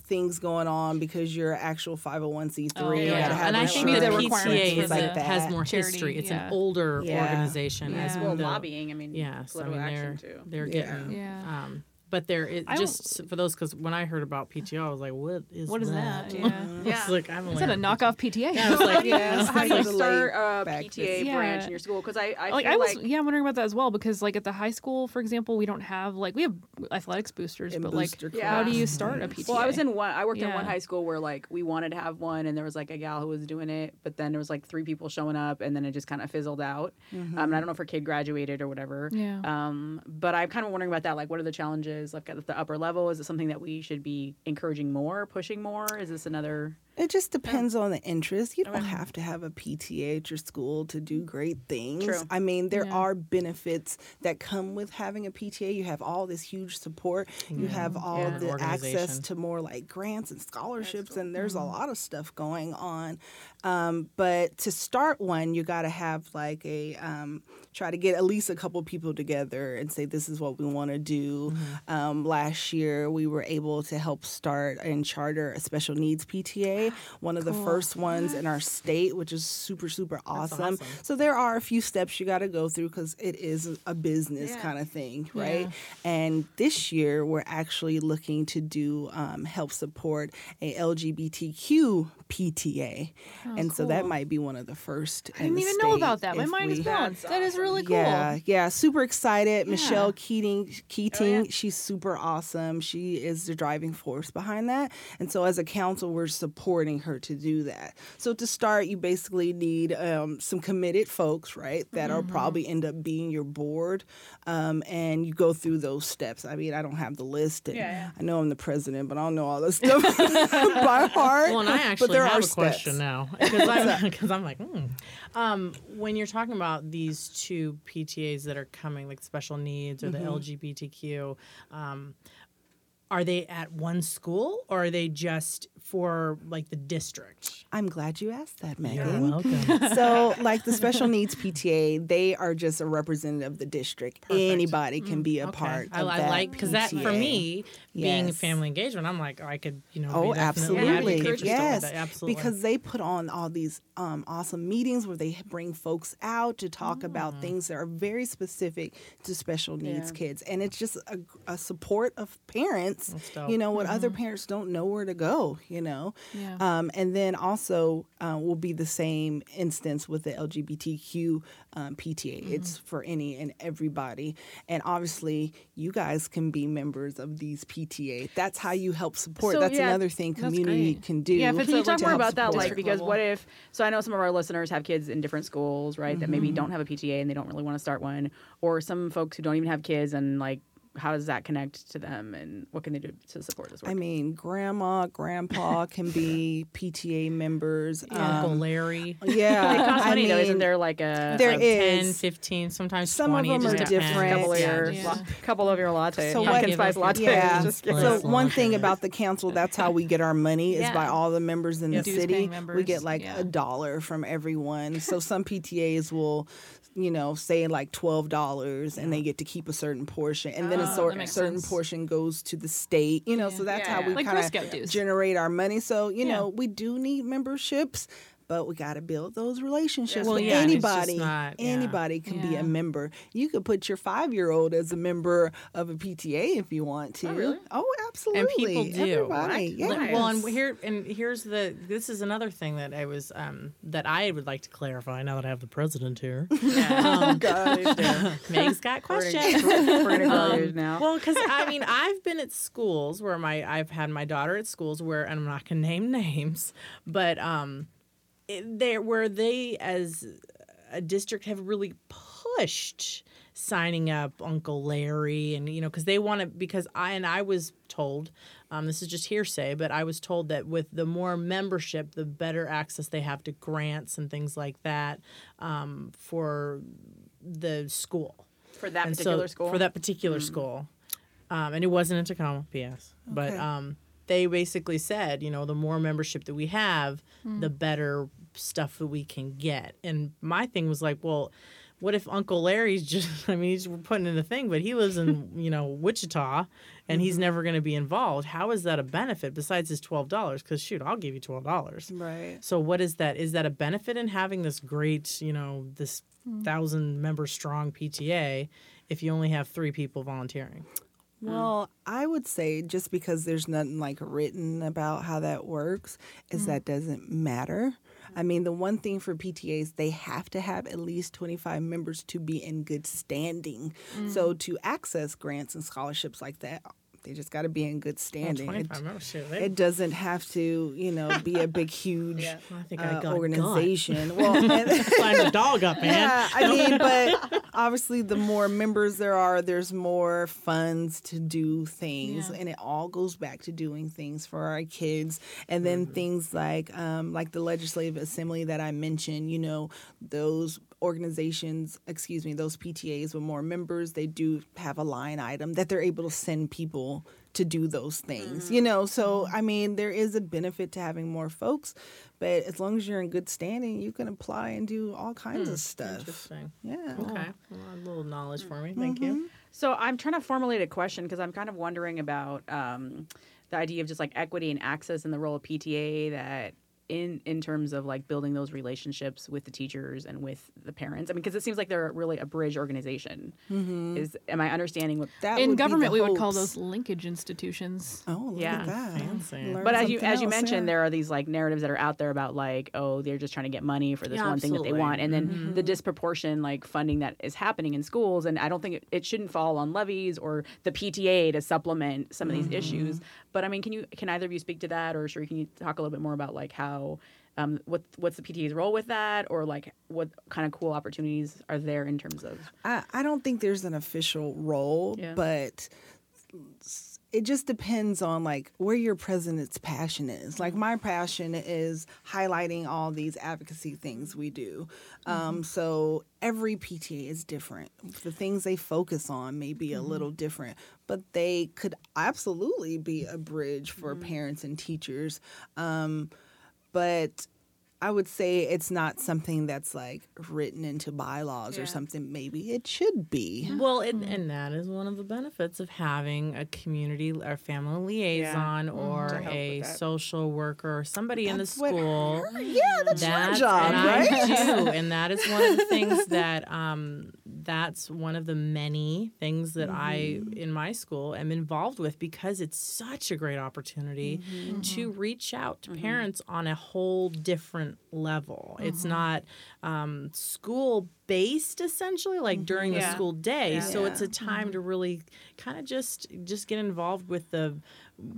things going on because you're an actual 501c3. Oh, yeah. And I think that PTA has more history. It's an older organization as well. Lobbying, I mean, political action too. They're getting, but there is just for those, because when I heard about PTO, I was like, what is that? It's like, is that a knockoff PTA? Yeah, I was like, how do you start a PTA branch in your school? Because I was wondering about that as well, because like at the high school, for example, we don't have like, we have athletics boosters, but booster like how do you start a PTA? Well, I worked in one high school where like we wanted to have one, and there was like a gal who was doing it, but then there was like three people showing up, and then it just kind of fizzled out. And I don't know if her kid graduated or whatever. But I'm kind of wondering about that, like what are the challenges? is like at the upper level? Is it something that we should be encouraging more, pushing more? Is this another? It just depends on the interest. You don't have to have a PTA at your school to do great things. True. I mean, there are benefits that come with having a PTA. You have all this huge support. You have all the access to more like grants and scholarships, and there's a lot of stuff going on. But to start one, you got to have like a try to get at least a couple people together and say, this is what we want to do. Mm-hmm. Last year, we were able to help start and charter a special needs PTA. One of the first ones in our state, which is super, super awesome. So there are a few steps you got to go through because it is a business kind of thing, right? Yeah. And this year, we're actually looking to do help support a LGBTQ PTA. Oh, and so that might be one of the first. I didn't even know about that. My mind is blown. That is really cool. Yeah, yeah. Super excited. Yeah. Michelle Keating, she's super awesome. She is the driving force behind that. And so as a council, we're supporting her to do that. So to start, you basically need some committed folks, right, that are probably end up being your board, and you go through those steps. I mean, I don't have the list, and I know I'm the president, but I don't know all this stuff by heart. Well, and I actually have a question now, because I'm like, when you're talking about these two PTAs that are coming, like special needs or the LGBTQ, are they at one school, or are they just for, like, the district? I'm glad you asked that, Megan. You're welcome. So, like, the Special Needs PTA, they are just a representative of the district. Perfect. Anybody can be a part of that. I like, because that, for me, being family engagement, I'm like, I could, you know, be absolutely. Like that. Absolutely. Because they put on all these awesome meetings where they bring folks out to talk about things that are very specific to special needs kids. And it's just a support of parents. You know, when other parents don't know where to go, you know. Yeah. And then also will be the same instance with the LGBTQ PTA. It's for any and everybody. And obviously, you guys can be members of these PTA. That's how you help support. So, that's another thing community can do. Yeah, if it's, can you talk more about that? Like, because what if, so I know some of our listeners have kids in different schools, right, that maybe don't have a PTA and they don't really want to start one. Or some folks who don't even have kids and like, how does that connect to them, and what can they do to support this work? I mean, grandma, grandpa can be PTA members. Uncle Larry. Yeah. It costs money, though. Isn't there like a there like is. 10, 15, sometimes some 20? Some of them are different. Couple of your latte. So pumpkin spice latte. Yeah. Just so one thing about the council, that's how we get our money, is by all the members in the city. We get like $1 from everyone. So some PTAs will, you know, say like $12 and they get to keep a certain portion. And then a certain portion goes to the state, you know, so that's how we like kind of generate our money. So, you know, we do need memberships, but we got to build those relationships. Well, anybody, anybody can be a member. You could put your 5-year-old as a member of a PTA if you want to. Oh, really? Oh, absolutely. And people do. Everybody. Yes. Well, and here's the. This is another thing that I was that I would like to clarify. Now that I have the president here, Meg's got questions. Now. Well, because I mean, I've been at schools where I've had my daughter at schools where, and I'm not gonna name names, but. They as a district have really pushed signing up Uncle Larry, and you know, because they want to. Because I was told, this is just hearsay, but I was told that with the more membership, the better access they have to grants and things like that for the school. For that particular school, and it wasn't in Tacoma, P.S. Okay. But. They basically said, you know, the more membership that we have, the better stuff that we can get. And my thing was like, well, what if Uncle Larry's just, I mean, we're putting in a thing, but he lives in, you know, Wichita, and he's never going to be involved. How is that a benefit besides his $12? Because, shoot, I'll give you $12. Right. So what is that? Is that a benefit in having this great, you know, this 1,000-member strong PTA if you only have 3 people volunteering? Well, I would say just because there's nothing like written about how that works is that doesn't matter. I mean, the one thing for PTAs, they have to have at least 25 members to be in good standing. So to access grants and scholarships like that, They just got to be in good standing. It doesn't have to, you know, be a big, huge organization. Sign the dog up, man. Yeah, I mean, but obviously the more members there are, there's more funds to do things. Yeah. And it all goes back to doing things for our kids. And then things like the Legislative Assembly that I mentioned, you know, those organizations, those PTAs with more members, they do have a line item that they're able to send people to do those things, you know? So, I mean, there is a benefit to having more folks, but as long as you're in good standing, you can apply and do all kinds of stuff. Interesting. Yeah. Okay. Well, a little knowledge for me. Thank you. So I'm trying to formulate a question because I'm kind of wondering about the idea of just like equity and access and the role of PTA that in terms of like building those relationships with the teachers and with the parents. I mean, because it seems like they're really a bridge organization. Am I understanding what that in would government be we hopes. Would call those linkage institutions? Oh, look at that. Fancy. But as you mentioned, there are these like narratives that are out there about like, oh, they're just trying to get money for this one thing that they want, and then the disproportion like funding that is happening in schools. And I don't think it shouldn't fall on levies or the PTA to supplement some of these issues. But I mean, can either of you speak to that, or Sheree, can you talk a little bit more about like how what's the PTA's role with that, or like what kind of cool opportunities are there in terms of? I don't think there's an official role, but it just depends on like where your president's passion is. Like my passion is highlighting all these advocacy things we do. So every PTA is different. The things they focus on may be a little different, but they could absolutely be a bridge for parents and teachers. But I would say it's not something that's like written into bylaws or something. Maybe it should be. Well, and that is one of the benefits of having a community or family liaison or a social worker or somebody in the school. That's your job, right? And that is one of the things that that's one of the many things that I, in my school, am involved with, because it's such a great opportunity to reach out to parents on a whole different level. It's not school-based, essentially, like during the school day. So it's a time to really kind of just get involved with the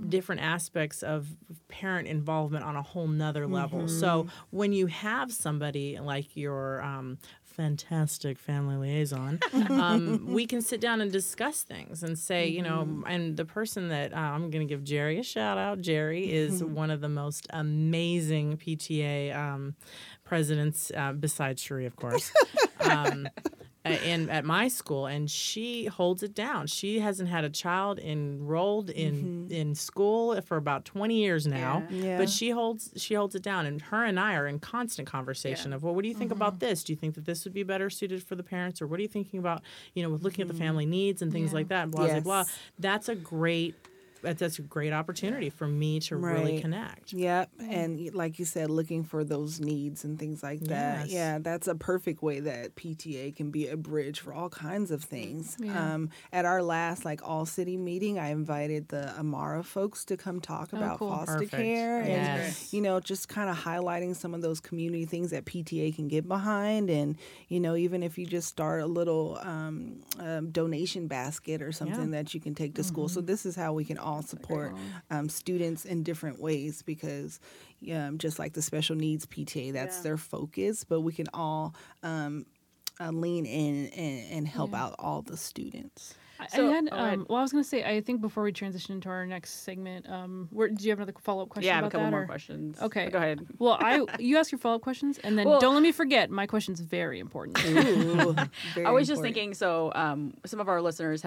different aspects of parent involvement on a whole nother level. So when you have somebody like your fantastic family liaison, we can sit down and discuss things and say, you know, and the person that I'm going to give Jerry a shout out. Jerry is one of the most amazing PTA presidents, besides Sheree, of course. At my school, and she holds it down. She hasn't had a child enrolled in school for about 20 years now, but she holds it down, and her and I are in constant conversation of, well, what do you think about this? Do you think that this would be better suited for the parents, or what are you thinking about, you know, with looking at the family needs and things like that, and blah, blah, blah. That's a great opportunity for me to really connect. Yep. And like you said, looking for those needs and things like that. Yes. Yeah, that's a perfect way that PTA can be a bridge for all kinds of things. Yeah. At our last like all-city meeting, I invited the Amara folks to come talk about foster care and, you know, just kind of highlighting some of those community things that PTA can get behind. And, you know, even if you just start a little donation basket or something that you can take to school. So this is how we can all support students in different ways, because just like the special needs PTA, that's their focus, but we can all lean in and help out all the students. So, and then, I was going to say, I think before we transition into our next segment, do you have another follow-up question? Yeah, I have a couple more questions. Okay. But go ahead. Well, you ask your follow-up questions, and then don't let me forget, my question's very important. Just thinking, so some of our listeners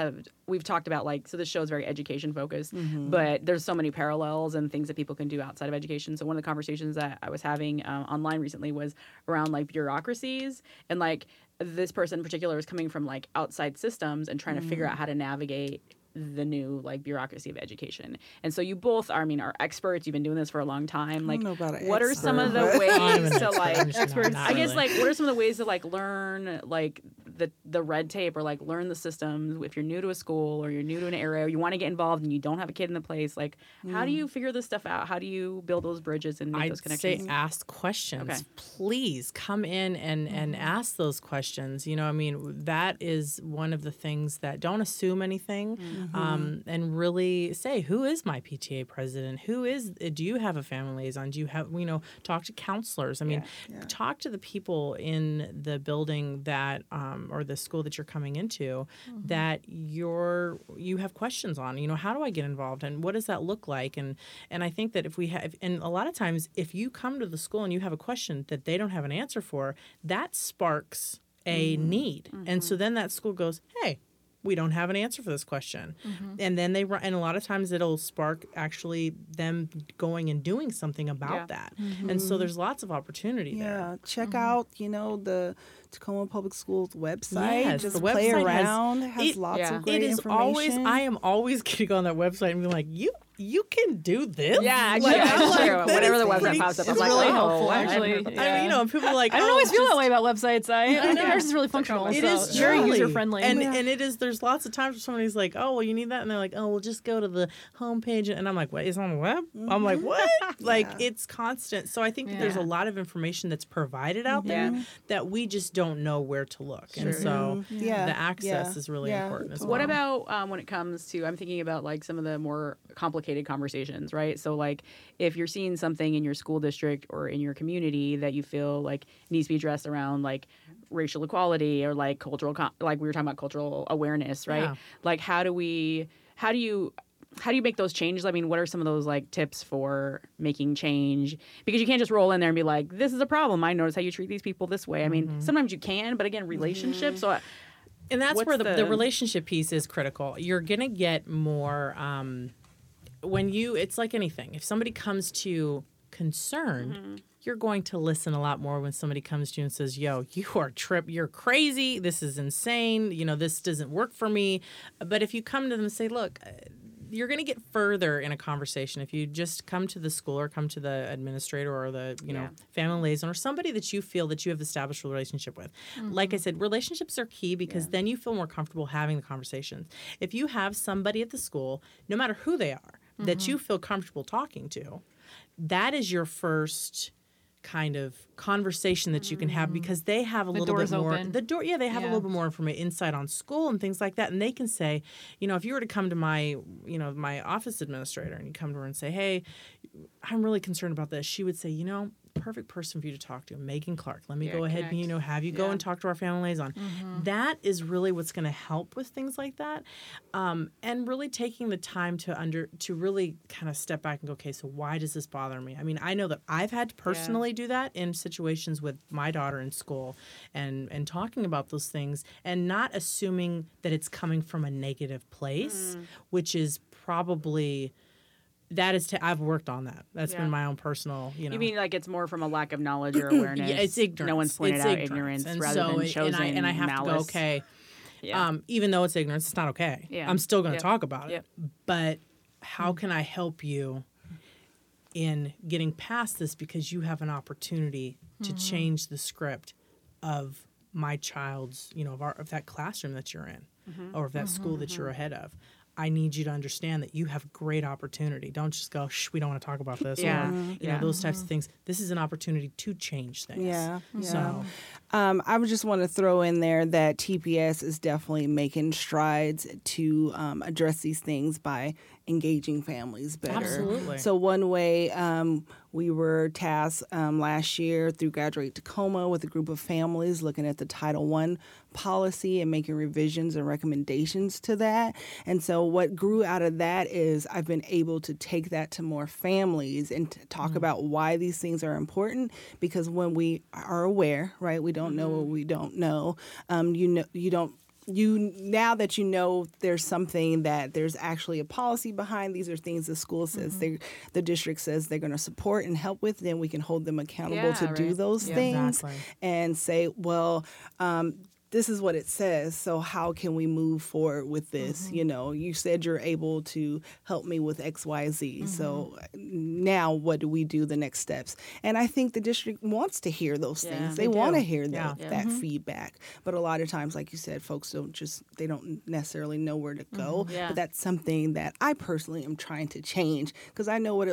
we've talked about, like, so this show is very education-focused, but there's so many parallels and things that people can do outside of education. So one of the conversations that I was having online recently was around, like, bureaucracies and, like, this person in particular is coming from like outside systems and trying to figure out how to navigate the new like bureaucracy of education. And so you both are experts. You've been doing this for a long time. Like, what are some of the ways to like, I guess, like, what are some of the ways to like learn like the red tape or like learn the system if you're new to a school or you're new to an area or you want to get involved and you don't have a kid in the place. Like, how do you figure this stuff out? How do you build those bridges and make those connections? I'd say ask questions. Okay. Please come in and ask those questions. You know, I mean, that is one of the things that don't assume anything and really say, who is my PTA president? Who is, do you have a family liaison? Do you have, you know, talk to counselors. I mean, talk to the people in the building that, or the school that you're coming into that you have questions on, you know, how do I get involved and what does that look like? And I think that if we have, and a lot of times if you come to the school and you have a question that they don't have an answer for, that sparks a need. And so then that school goes, hey, we don't have an answer for this question. And then they run, and a lot of times it'll spark actually them going and doing something about that. And so there's lots of opportunity there. Yeah, check out, you know, the Tacoma Public Schools website. Yes, just the website play around. Has lots of great information. I am always getting on that website and being like, you can do this? Yeah, like, true. Like, whatever the website pops up, I'm like, really helpful, actually. I mean, you know, people are like, I don't always feel that way about websites. I think ours is really functional. It is very user-friendly. And it is, there's lots of times where somebody's like, oh, well, you need that? And they're like, oh, well, just go to the homepage. And I'm like, what? It's on the web? I'm like, what? Like, it's constant. So I think that there's a lot of information that's provided out there that we just don't know where to look. Sure. And so the access is really important as well. What about when it comes to, I'm thinking about like some of the more complicated conversations, right? So like if you're seeing something in your school district or in your community that you feel like needs to be addressed around like racial equality or like cultural, like we were talking about cultural awareness, right? Yeah. Like how do you make those changes? I mean, what are some of those like tips for making change? Because you can't just roll in there and be like, this is a problem. I notice how you treat these people this way. I mean, sometimes you can, but again, relationships. So and that's where the relationship piece is critical. You're going to get more, it's like anything. If somebody comes to you concerned, you're going to listen a lot more when somebody comes to you and says, yo, you are you're crazy. This is insane. You know, this doesn't work for me. But if you come to them and say, look, you're going to get further in a conversation if you just come to the school or come to the administrator or the, you know, family liaison or somebody that you feel that you have established a relationship with. Like I said, relationships are key because then you feel more comfortable having the conversations. If you have somebody at the school, no matter who they are, that you feel comfortable talking to, that is your first kind of conversation that you can have because they have a little bit more open. They have a little bit more insight on school and things like that, and they can say, you know, if you were to come to my, you know, my office administrator and you come to her and say, hey, I'm really concerned about this, she would say, you know, perfect person for you to talk to, Megan Clark. Let me go ahead and, you know, have you go and talk to our family liaison. That is really what's going to help with things like that. And really taking the time to really kind of step back and go, okay, so why does this bother me? I mean, I know that I've had to personally do that in situations with my daughter in school and talking about those things and not assuming that it's coming from a negative place, which is probably... I've worked on that. That's been my own personal, you know. You mean like it's more from a lack of knowledge or awareness? Yeah, it's ignorance. No one's pointed out ignorance rather than chosen malice. And I have to go, okay, even though it's ignorance, it's not okay. Yeah. I'm still going to talk about it. But how can I help you in getting past this? Because you have an opportunity to change the script of my child's, you know, of that classroom that you're in or of that school that you're ahead of. I need you to understand that you have great opportunity. Don't just go, shh, we don't want to talk about this. Yeah. Or, you know, those types of things. This is an opportunity to change things. Yeah. So I would just want to throw in there that TPS is definitely making strides to address these things by engaging families better. Absolutely. So one way we were tasked last year through Graduate Tacoma with a group of families looking at the Title I policy and making revisions and recommendations to that. And so what grew out of that is I've been able to take that to more families and talk about why these things are important, because when we are aware, right, we don't know what we don't know, now that you know there's something that there's actually a policy behind, these are things the school says the district says they're going to support and help with, then we can hold them accountable to do those things and say, well, this is what it says, so how can we move forward with this? Mm-hmm. You know, you said you're able to help me with X, Y, Z. Mm-hmm. So now what do we do, the next steps? And I think the district wants to hear those things. They want to hear that feedback. But a lot of times, like you said, folks don't necessarily know where to go. Mm-hmm. Yeah. But that's something that I personally am trying to change, because I know what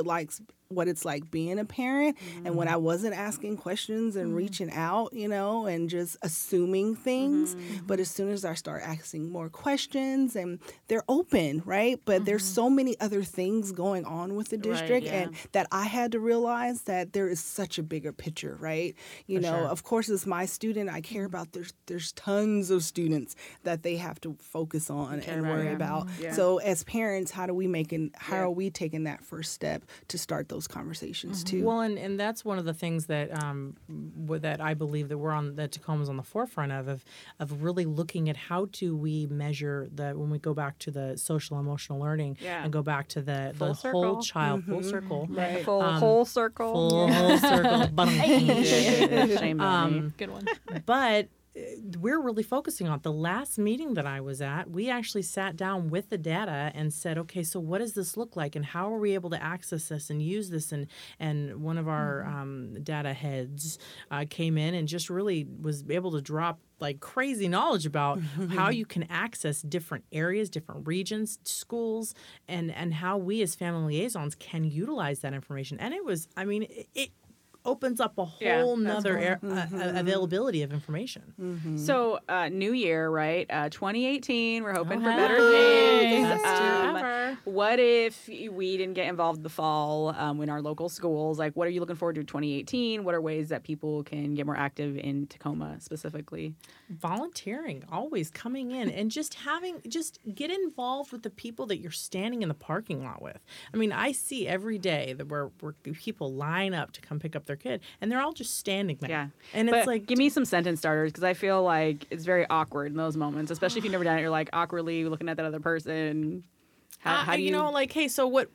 it's like being a parent. Mm-hmm. And when I wasn't asking questions and mm-hmm. reaching out, you know, and just assuming things. Mm-hmm. But as soon as I start asking more questions, and they're open, right? But mm-hmm. there's so many other things going on with the district, and that I had to realize that there is such a bigger picture, right? You know, of course, as my student, I care about there's tons of students that they have to focus on and worry about. Yeah. So as parents, how do we are we taking that first step to start those conversations mm-hmm. too. Well, and that's one of the things that that I believe that Tacoma's on the forefront of really looking at how do we measure when we go back to the social emotional learning and go back to the whole child mm-hmm. full circle, right? Whole circle, whole circle. Shame on me. Good one. But we're really focusing on. The last meeting that I was at, we actually sat down with the data and said, okay, so what does this look like and how are we able to access this and use this? And one of our data heads came in and just really was able to drop like crazy knowledge about how you can access different areas, different regions, schools, and how we as family liaisons can utilize that information. And it was, I mean, it opens up a whole nother availability of information. Mm-hmm. So new year, right? 2018, we're hoping for better things. Best year ever. What if we didn't get involved the fall in our local schools? Like, what are you looking forward to in 2018? What are ways that people can get more active in Tacoma specifically? Volunteering, always coming in and just get involved with the people that you're standing in the parking lot with. I mean, I see every day that we're people line up to come pick up their kid, and they're all just standing there. Yeah. And it's like, give me some sentence starters, because I feel like it's very awkward in those moments, especially if you've never done it. You're like awkwardly looking at that other person. How do you know, like, hey, so what,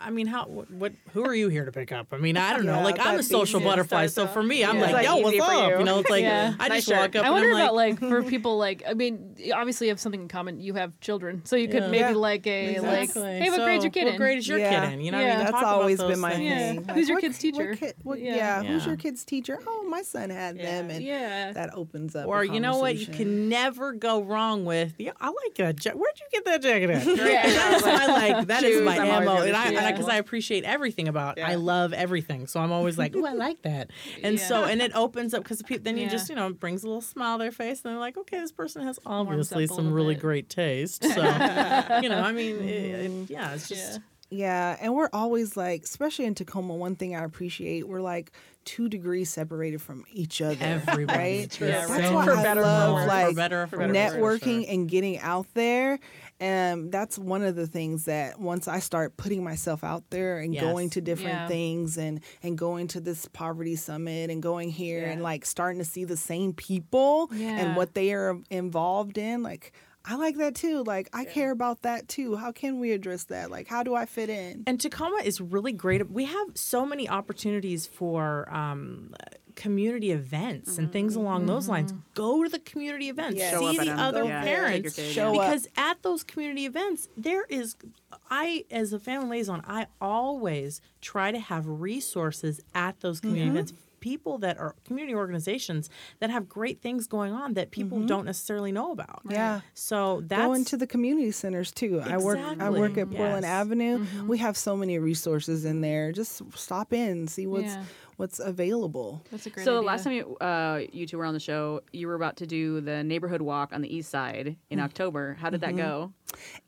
I mean, what, who are you here to pick up? I mean, I don't know. Like, I'm a social butterfly. So for me, I'm like, yo, what's up? You know, it's like, I just walk up. I wonder about, like, for people, like, I mean, obviously you have something in common. You have children. So you could maybe, like, hey, what grade's your kid in? What grade is your kid in? You know what I mean? That's always been my thing. Who's your kid's teacher? Yeah, who's your kid's teacher? Oh, my son had them. And that opens up. Or, you know what? You can never go wrong with, yeah, I like that jacket. Where'd you get that jacket at? Yeah. That is my MO, because I appreciate everything about. I love everything, so I'm always like, ooh, I like that, and so and it opens up because then you just brings a little smile to their face, and they're like, okay, this person has obviously some really great taste, so I mean, it's just. Yeah. Yeah, and we're always like, especially in Tacoma, one thing I appreciate, we're like 2 degrees separated from each other. Everybody. Right? Yeah, that's why I love like networking and getting out there. And that's one of the things that once I start putting myself out there and going to different things and going to this poverty summit and going here and like starting to see the same people and what they are involved in, like, I like that too. Like, I care about that too. How can we address that? Like, how do I fit in? And Tacoma is really great. We have so many opportunities for community events and things along those lines. Go to the community events. Yes. See the other parents. Because at those community events, there is... I, as a family liaison, I always try to have resources at those community events. People that are community organizations that have great things going on that people don't necessarily know about. Yeah. So that's... Going to the community centers, too. Exactly. I work at Portland Avenue. Mm-hmm. We have so many resources in there. Just stop in, see what's available. That's a great idea. So the last time you two were on the show, you were about to do the neighborhood walk on the east side in October. How did that go?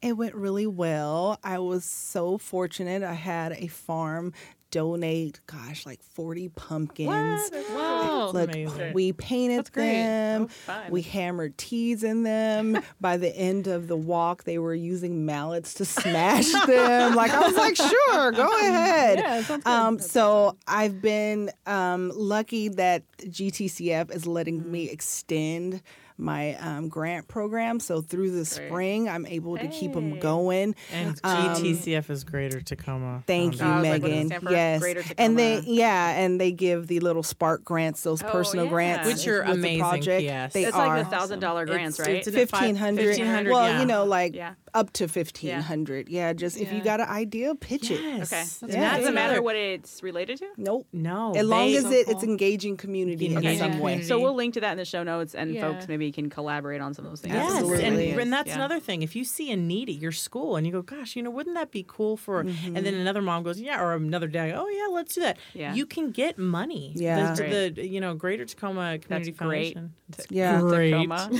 It went really well. I was so fortunate. I had a farm donate, gosh, like 40 pumpkins. Wow. Look, we painted them. We hammered teas in them. By the end of the walk, they were using mallets to smash them. Like, I was like, sure, go ahead. Yeah, sounds good. So I've been lucky that GTCF is letting me extend my grant program. So through the spring, I'm able to keep them going. And GTCF is Greater Tacoma. Thank you, Megan. Yes. And they, and they give the little Spark grants, those personal grants. Which are amazing. Yes. It's like the $1,000 grants, right? $1,500. Well, you know, like up to $1,500. Yeah, just if you got an idea, pitch it. Okay. And doesn't matter what it's related to? Nope. No. As long as it's engaging community in some way. So we'll link to that in the show notes, and folks maybe can collaborate on some of those things. Yes. Absolutely. And that's another thing. If you see a need at your school and you go, gosh, you know, wouldn't that be cool for, and then another mom goes, or another dad, let's do that. Yeah. You can get money. Yeah. The Greater Tacoma Community Foundation. Great. Tacoma.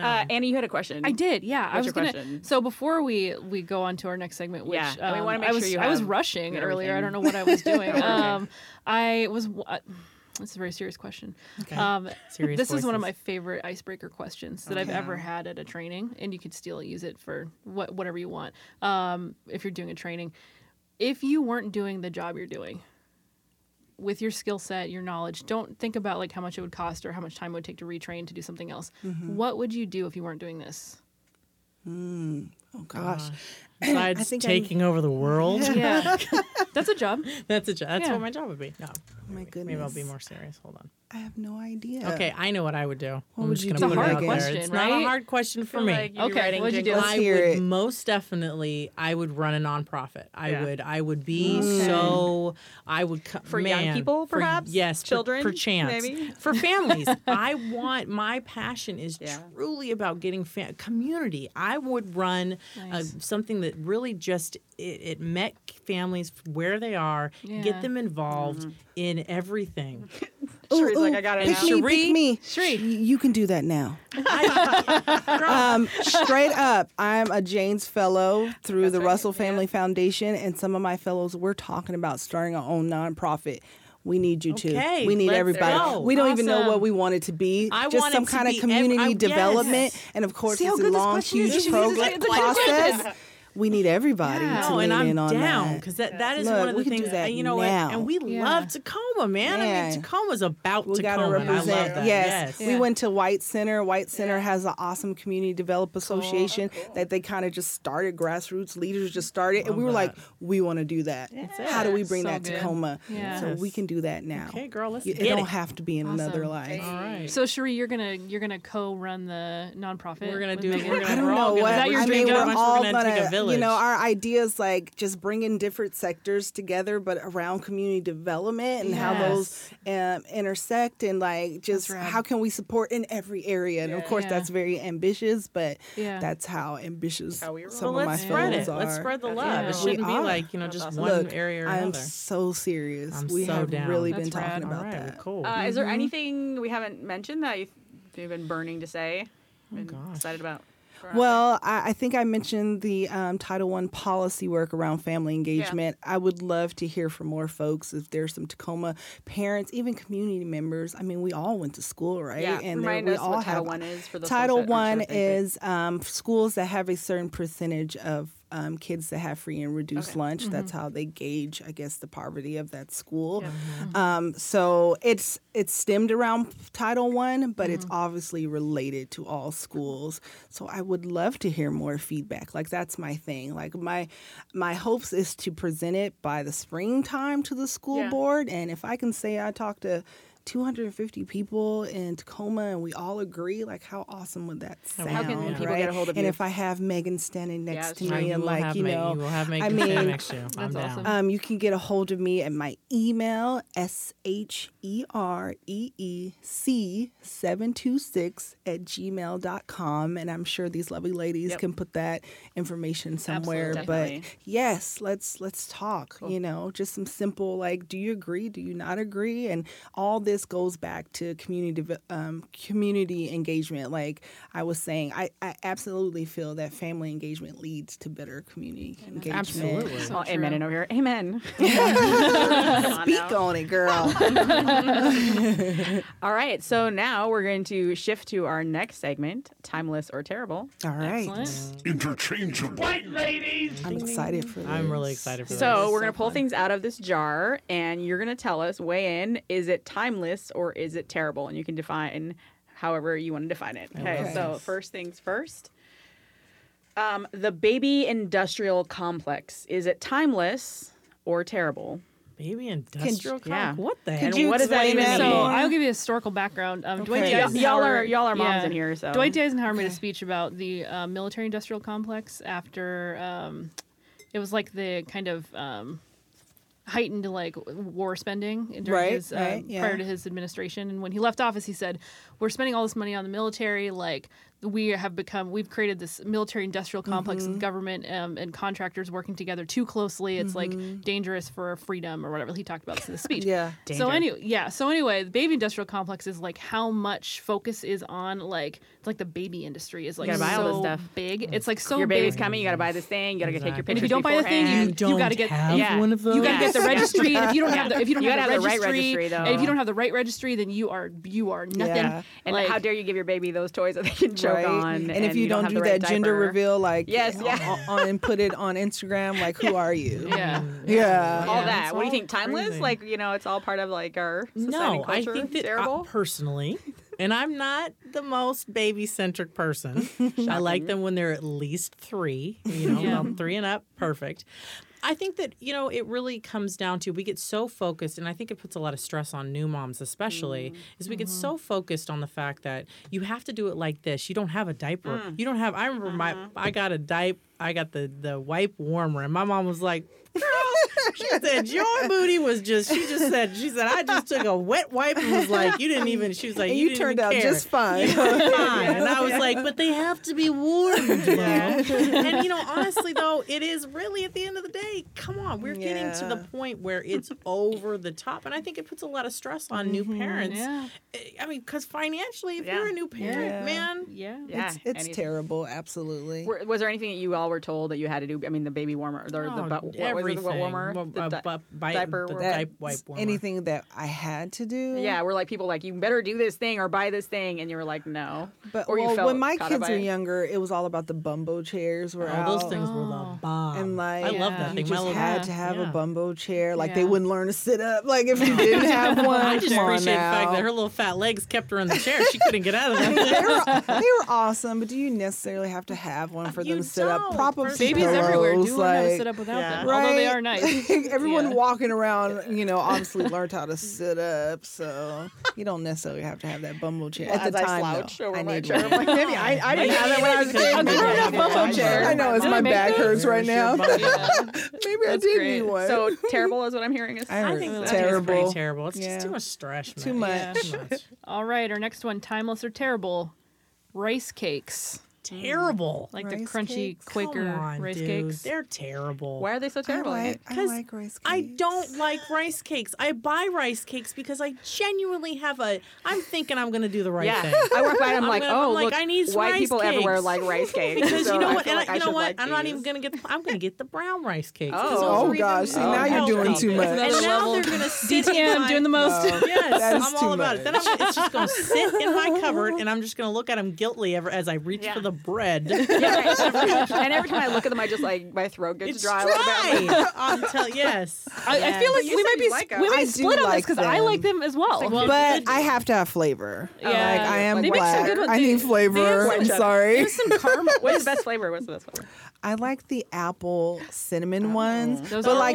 Annie, you had a question. I did. Yeah. What's your question? So before we go on to our next segment, which we want to make sure you have. I was rushing earlier. I don't know what I was doing. This is a very serious question. Okay. This is one of my favorite icebreaker questions that I've ever had at a training, and you could still use it for whatever you want if you're doing a training. If you weren't doing the job you're doing, with your skill set, your knowledge, don't think about like how much it would cost or how much time it would take to retrain to do something else. Mm-hmm. What would you do if you weren't doing this? Oh, gosh. Besides taking over the world. Yeah. That's a job. That's what my job would be. No. Oh, my goodness. Maybe I'll be more serious. Hold on. I have no idea. Okay, I know what I would do. What would you do? It's a hard question, it's not a hard question for me. Okay, what would you do? I would most definitely, I would run a nonprofit. I would be so, I would... For young people, perhaps? Yes. Children? Perchance. Maybe? For families. I want, my passion is truly about getting community. I would run something that really just, it met families where they are, get them involved in everything. Sheree's like, I got it. Pick me. Sheree, you can do that now. Straight up, I'm a Jane's Fellow through the Russell Family Foundation, and some of my fellows, we're talking about starting our own nonprofit. We need you too. We need everybody. We don't even know what we want it to be. Just some kind of community development. And of course, it's a long, huge process. We need everybody to lean in on that. And I'm down, because that is one of the things that, and we love Tacoma, man. I mean, Tacoma's about Tacoma. We got to represent. I love that. Yes. Yeah. We went to White Center. White Center has an awesome community development association that they kind of just started. Grassroots leaders just started. And we were like, we want to do that. How do we bring that to Tacoma? Yes. So we can do that now. Okay, girl, let's get it. It don't have to be in another life. All right. So, Sheree, you're gonna co-run the nonprofit? We're going to do it. I don't know what. I mean, we're all going to do it. You know, our idea is like just bringing different sectors together, but around community development and how those intersect, and like just how can we support in every area. And of course, that's very ambitious, but that's how ambitious some of my fellows are. Let's spread the love. It shouldn't be like, just awesome. One area or another. I'm so serious. We have really been talking about that. Cool. Is there anything we haven't mentioned that you've been burning to say and excited about? Well, I think I mentioned the Title I policy work around family engagement. Yeah. I would love to hear from more folks if there's some Tacoma parents, even community members. I mean, we all went to school, right? Yeah, and remind us what Title I is for those. Title I is schools that have a certain percentage of kids that have free and reduced lunch. Mm-hmm. That's how they gauge, I guess, the poverty of that school. Yeah. Mm-hmm. So it's stemmed around Title I, but it's obviously related to all schools. So I would love to hear more feedback. Like, that's my thing. Like, my hopes is to present it by the springtime to the school board. And if I can say I talked to 250 people in Tacoma, and we all agree. Like, how awesome would that sound? How can people get a hold of you? And if I have Megan standing next to me, and like, you will have Megan standing next to you. That's awesome. You can get a hold of me at my email, shereec726@gmail.com, and I'm sure these lovely ladies can put that information somewhere. Absolutely, but yes, let's talk. Cool. Just some simple like, do you agree? Do you not agree? And all this. This goes back to community engagement. Like I was saying, I absolutely feel that family engagement leads to better community engagement. Absolutely. So amen and over here. Amen. Speak on it, girl. All right. So now we're going to shift to our next segment, Timeless or Terrible. All right. Excellent. Interchangeable. White ladies. I'm excited for this. I'm really excited for this. So we're going to pull things out of this jar, and you're going to tell us, weigh in, is it timeless or is it terrible? And you can define however you want to define it. Okay, so first things first. The baby industrial complex. Is it timeless or terrible? Baby industrial complex? Yeah. What the hell? And what does that even mean? So I'll give you a historical background. Dwight D. Eisenhower, y'all are moms in here. So Dwight D. Eisenhower made a speech about the military industrial complex after it was like the kind of heightened like war spending during his prior to his administration. And when he left office, he said, "We're spending all this money on the military. Like we've created this military industrial complex with government and contractors working together too closely. It's like dangerous for freedom," or whatever he talked about in the speech. So anyway, the baby industrial complex is like how much focus is on like it's like the baby industry is like you gotta buy all this stuff. Big. It's like so your baby's coming. You gotta buy this thing. You gotta take your pictures. And if you don't buy the thing, you gotta get one of those. You gotta get the registry. And if you don't have the right registry, then you are nothing. Yeah. And like, how dare you give your baby those toys that they can choke on? And if you don't do that gender reveal, like and put it on Instagram, like who are you? Yeah. All that. What do you think? Timeless? Crazy. Like it's all part of like our society and culture. I think that personally, and I'm not the most baby-centric person. I like them when they're at least 3. About 3 and up, perfect. I think that, it really comes down to we get so focused, and I think it puts a lot of stress on new moms especially, is we get so focused on the fact that you have to do it like this. You don't have a diaper. You don't have – I remember I got a diaper. I got the wipe warmer, and my mom was like, girl, she said, your booty was just, she said, I just took a wet wipe and was like, you didn't even, she was like, you turned out just fine. And I was like, but they have to be warm. And, honestly, though, it is really, at the end of the day, come on, we're getting to the point where it's over the top. And I think it puts a lot of stress on new parents. Yeah. I mean, because financially, if you're a new parent, man. Yeah. It's terrible, absolutely. Was there anything that you all were told that you had to do? I mean, the baby warmer, the diaper warmer. Anything that I had to do. Yeah, we're like people like you better do this thing or buy this thing, and you were like no. But when my kids were younger, it was all about the bumbo chairs. Those things were the bomb. And like I love that thing. You just had to have a bumbo chair. Like they wouldn't learn to sit up. Like if you didn't have one. I just appreciate the fact that her little fat legs kept her in the chair. She couldn't get out of it. They were awesome, but do you necessarily have to have one for them to sit up? Babies everywhere do how to sit up without them, although they are nice. Everyone walking around, obviously learned how to sit up, so you don't necessarily have to have that bumbo chair. Well, at the time, I need one. Like, maybe I didn't have that when I was a kid. I didn't have a bumbo chair. I know, my back hurts right now. Maybe I did need one. So terrible is what I'm hearing. I think that's pretty terrible. It's just too much stress. Too much. All right, our next one, timeless or terrible, rice cakes. Terrible. Like rice the crunchy cakes? Quaker rice cakes. They're terrible. Why are they so terrible? I like rice cakes. I don't like rice cakes. I buy rice cakes because I genuinely have I'm thinking I'm going to do the right thing. I walk by and I'm like, I need some rice cakes. White people everywhere like rice cakes. Because so you know what? I'm not even going to get, I'm going to get the brown rice cakes. Oh gosh. See, now you're doing too much. And now they're going to sit in my... doing the most. Yes. I'm all about it. Then it's just going to sit in my cupboard and I'm just going to look at them guiltily as I reach for the bread. And every time I look at them, I just like my throat gets dry. A little bit. I feel like we might be split on this because I like them as well. But I have to have flavor. Yeah, I am black. I need flavor. I'm sorry. There's some caramel. What's the best flavor? I like the apple cinnamon ones. Those are like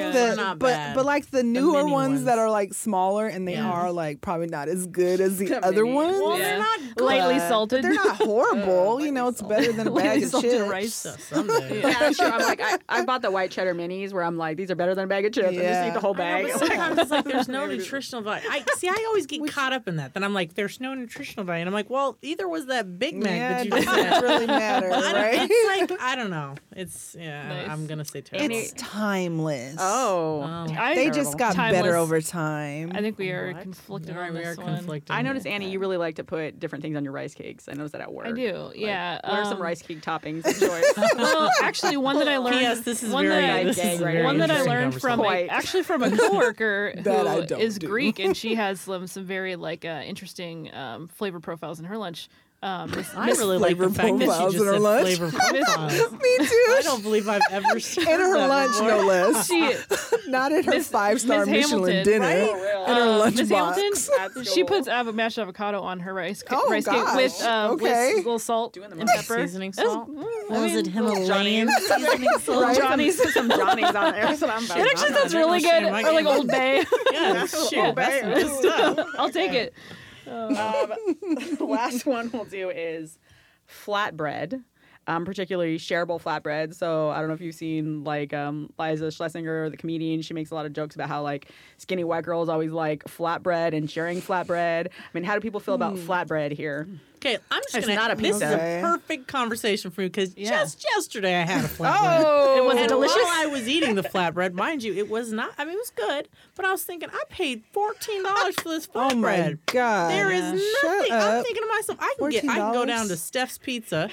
but like the newer ones that are like smaller and they are like probably not as good as the other ones. Well, they're not lightly salted. They're not horrible. It's better than a bag of chips. Rice someday. Yeah, that's true. I'm like, I bought the white cheddar minis where I'm like, these are better than a bag of chips. Yeah. I just eat the whole bag. I was like, there's no nutritional value. I always get caught up in that. Then I'm like, there's no nutritional value. And I'm like, well, either was that Big Mac that you just said. It doesn't really matter, right? It's like, I don't know. It's, nice. I'm going to say terrible. It's timeless. They just got better over time. I think we are conflicted on this one. I noticed, Annie, you really like to put different things on your rice cakes. I noticed that at work. I do, yeah. What are some rice cake toppings? Well, actually, one that I learned. Yes, this is one that I learned from a coworker who is Greek, and she has some very interesting flavor profiles in her lunch. I really like the fact that she just said lunch. Flavor profiles. Me too. I don't believe I've ever seen that. And her lunch, no less. Not at her five-star Michelin dinner. Right? And her lunch Ms. box. Hamilton, she puts mashed avocado on her rice cake with little salt and pepper. Seasoning salt. Was it Himalayan seasoning salt? Johnny's. Some Johnny's on there. That's what I'm about. It actually sounds really good. Or like Old Bay. Yeah, Old Bay. I'll take it. The last one we'll do is flatbread, particularly shareable flatbread. So I don't know if you've seen like Liza Shlesinger, the comedian. She makes a lot of jokes about how like skinny white girls always like flatbread and sharing flatbread. I mean, how do people feel about flatbread here? Okay, I'm just going to. This is a perfect conversation for you because just yesterday I had a flatbread. It was delicious. While I was eating the flatbread, mind you, it was not. I mean, it was good, but I was thinking I paid $14 for this flatbread. Oh my god! There is nothing. I'm thinking to myself, I can go down to Steph's Pizza,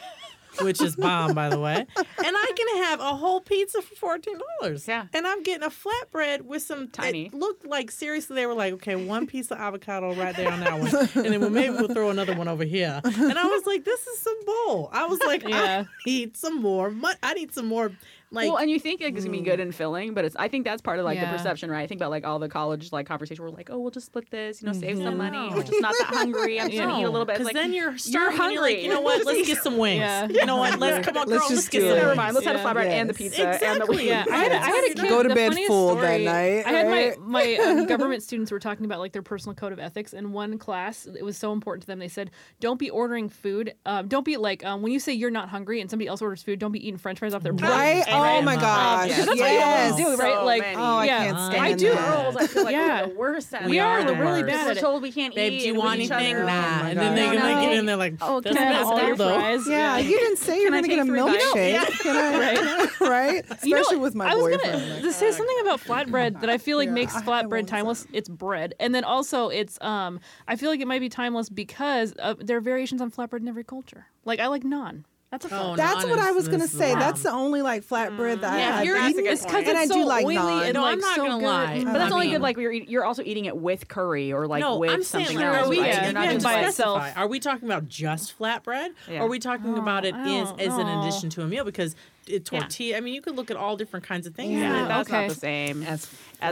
which is bomb, by the way, and I can have a whole pizza for $14. Yeah. And I'm getting a flatbread with some tiny. It looked like, seriously, they were like, okay, one piece of avocado right there on that one. And then maybe we'll throw another one over here. And I was like, this is some bull. I was like, I need some more. I need some more. Like, well, and you think it's gonna be good and filling, but I think that's part of like the perception, right? I think about like all the college like conversation. We're like, oh, we'll just split this, save some money. We're just not that hungry. I'm just gonna eat a little bit. Because like, then you're hungry. You're like, you know what? Let's get some wings. Yeah. You know what? Let's come on, girl. Let's get some. Never mind. Let's have the flatbread and the pizza and the wings. Yeah. I had a kid. Go to bed full that night. I had my government students were talking about like their personal code of ethics in one class. It was so important to them. They said, don't be ordering food. Don't be like when you say you're not hungry and somebody else orders food. Don't be eating French fries off their plate. Right. Oh my gosh! Yeah. That's what you all do, right? So like, I can't stand. I do. Girls, I feel like we're the worst at it. We're really bad at it. We're told we can't eat. Do you want anything? Nah. And then they get in there like, oh, can I have all fries? Yeah, you didn't say you're gonna get a milkshake, right? Especially with my boyfriend. This says something about flatbread that I feel like makes flatbread timeless. It's bread, and then also it's I feel like it might be timeless because there are variations on flatbread in every culture. Like I like naan. That's what I was gonna say. Wow. That's the only like flatbread that I've eaten. It's because it's so like oily. And no, I'm not gonna lie. But that's only good. Like you're also eating it with curry or like with something else. You're not just by itself. Are we talking about just flatbread? Or are we talking about it as an addition to a meal? Because tortilla. Yeah. I mean, you could look at all different kinds of things. Yeah, that's not the same as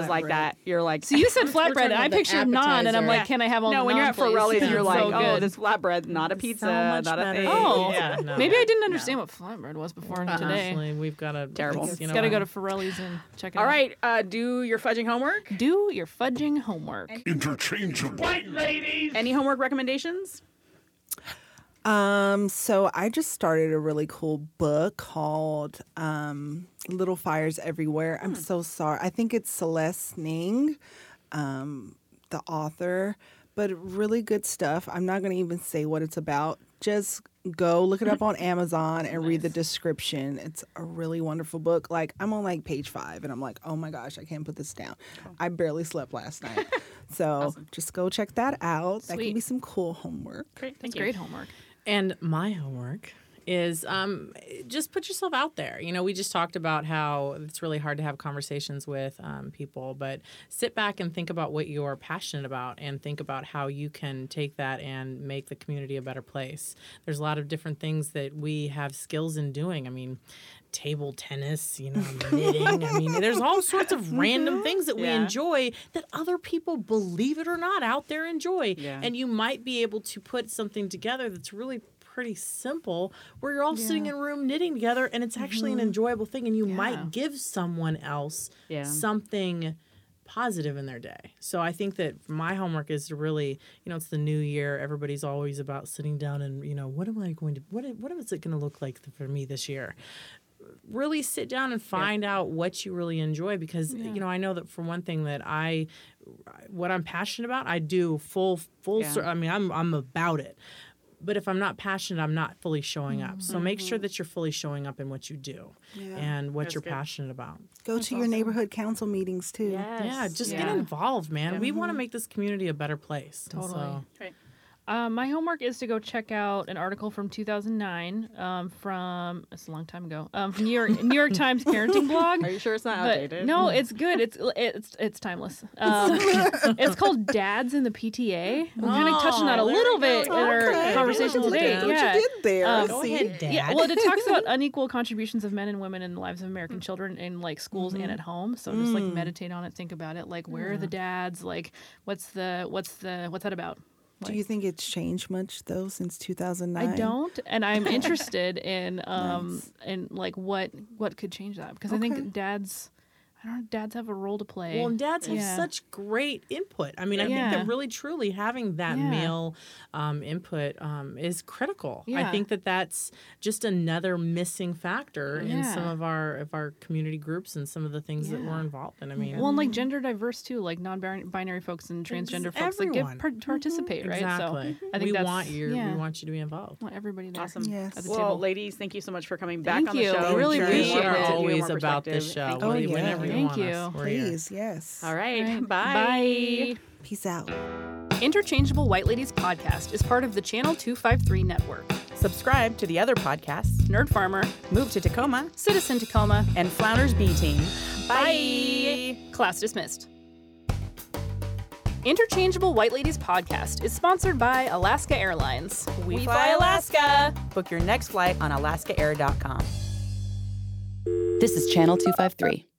like that. You're like. So you said flatbread, and I pictured naan, and I'm like, can I have all? No, when you're at Forelli's, you're like, this flatbread, not a pizza, not a thing. Oh, yeah, no. Maybe I didn't understand what flatbread was before today. Honestly, we've got a terrible. It's got to go to Forelli's and check it out. All right, do your fudging homework. Do your fudging homework. Interchangeable. White ladies. Any homework recommendations? So I just started a really cool book called Little Fires Everywhere. I'm so sorry. I think it's Celeste Ng, the author, but really good stuff. I'm not going to even say what it's about. Just go look it up on Amazon and read the description. It's a really wonderful book. Like I'm on like page 5 and I'm like, oh my gosh, I can't put this down. Oh. I barely slept last night. So just go check that out. Sweet. That can be some cool homework. Great. Thank you. Great homework. And my homework is just put yourself out there. We just talked about how it's really hard to have conversations with people, but sit back and think about what you're passionate about and think about how you can take that and make the community a better place. There's a lot of different things that we have skills in doing. I mean, table tennis, knitting. I mean, there's all sorts of random things that we enjoy that other people, believe it or not, out there enjoy. Yeah. And you might be able to put something together that's really pretty simple where you're all sitting in a room knitting together and it's actually an enjoyable thing and you might give someone else something positive in their day. So I think that my homework is to really, it's the new year. Everybody's always about sitting down and, what am I going to, what is it going to look like for me this year? Really sit down and find out what you really enjoy because, I know that for one thing that what I'm passionate about, I do full. I mean, I'm about it. But if I'm not passionate, I'm not fully showing up. So make sure that you're fully showing up in what you do and what you're passionate about. Go to your neighborhood council meetings, too. Yes. Yeah, just get involved, man. Yeah. We want to make this community a better place. Totally. So. Right. My homework is to go check out an article from 2009 from, it's a long time ago, from New York Times parenting blog. Are you sure it's not outdated? No, it's good. It's timeless. It's called Dads in the PTA. We're kind of touching on a little bit in our conversation today. What you did there. Go ahead, Dad. Yeah, well, it talks about unequal contributions of men and women in the lives of American children in like schools and at home. So just like meditate on it, think about it. Like, where are the dads? Like, what's that about? Like, do you think it's changed much though since 2009? I don't, and I'm interested in in like what could change that, because I think dads have a role to play. Well, and dads have such great input. I mean, I think that really truly having that male input is critical. Yeah. I think that that's just another missing factor in some of our community groups and some of the things that we're involved in. I mean, well, and like gender diverse too, like non-binary folks and transgender folks, everyone. Like participate, right? Exactly. So I think we want you to be involved. I want everybody there. Awesome. Yes. At the table. Ladies, thank you so much for coming back on the show. I really appreciate it. We're always about this show. Oh, yeah. Thank you. Please, yes. All right. Bye. Bye. Peace out. Interchangeable White Ladies Podcast is part of the Channel 253 network. Subscribe to the other podcasts, Nerd Farmer, Move to Tacoma, Citizen Tacoma, and Flounders B-Team. Bye. Class dismissed. Interchangeable White Ladies Podcast is sponsored by Alaska Airlines. We fly Alaska. Book your next flight on alaskaair.com. This is Channel 253.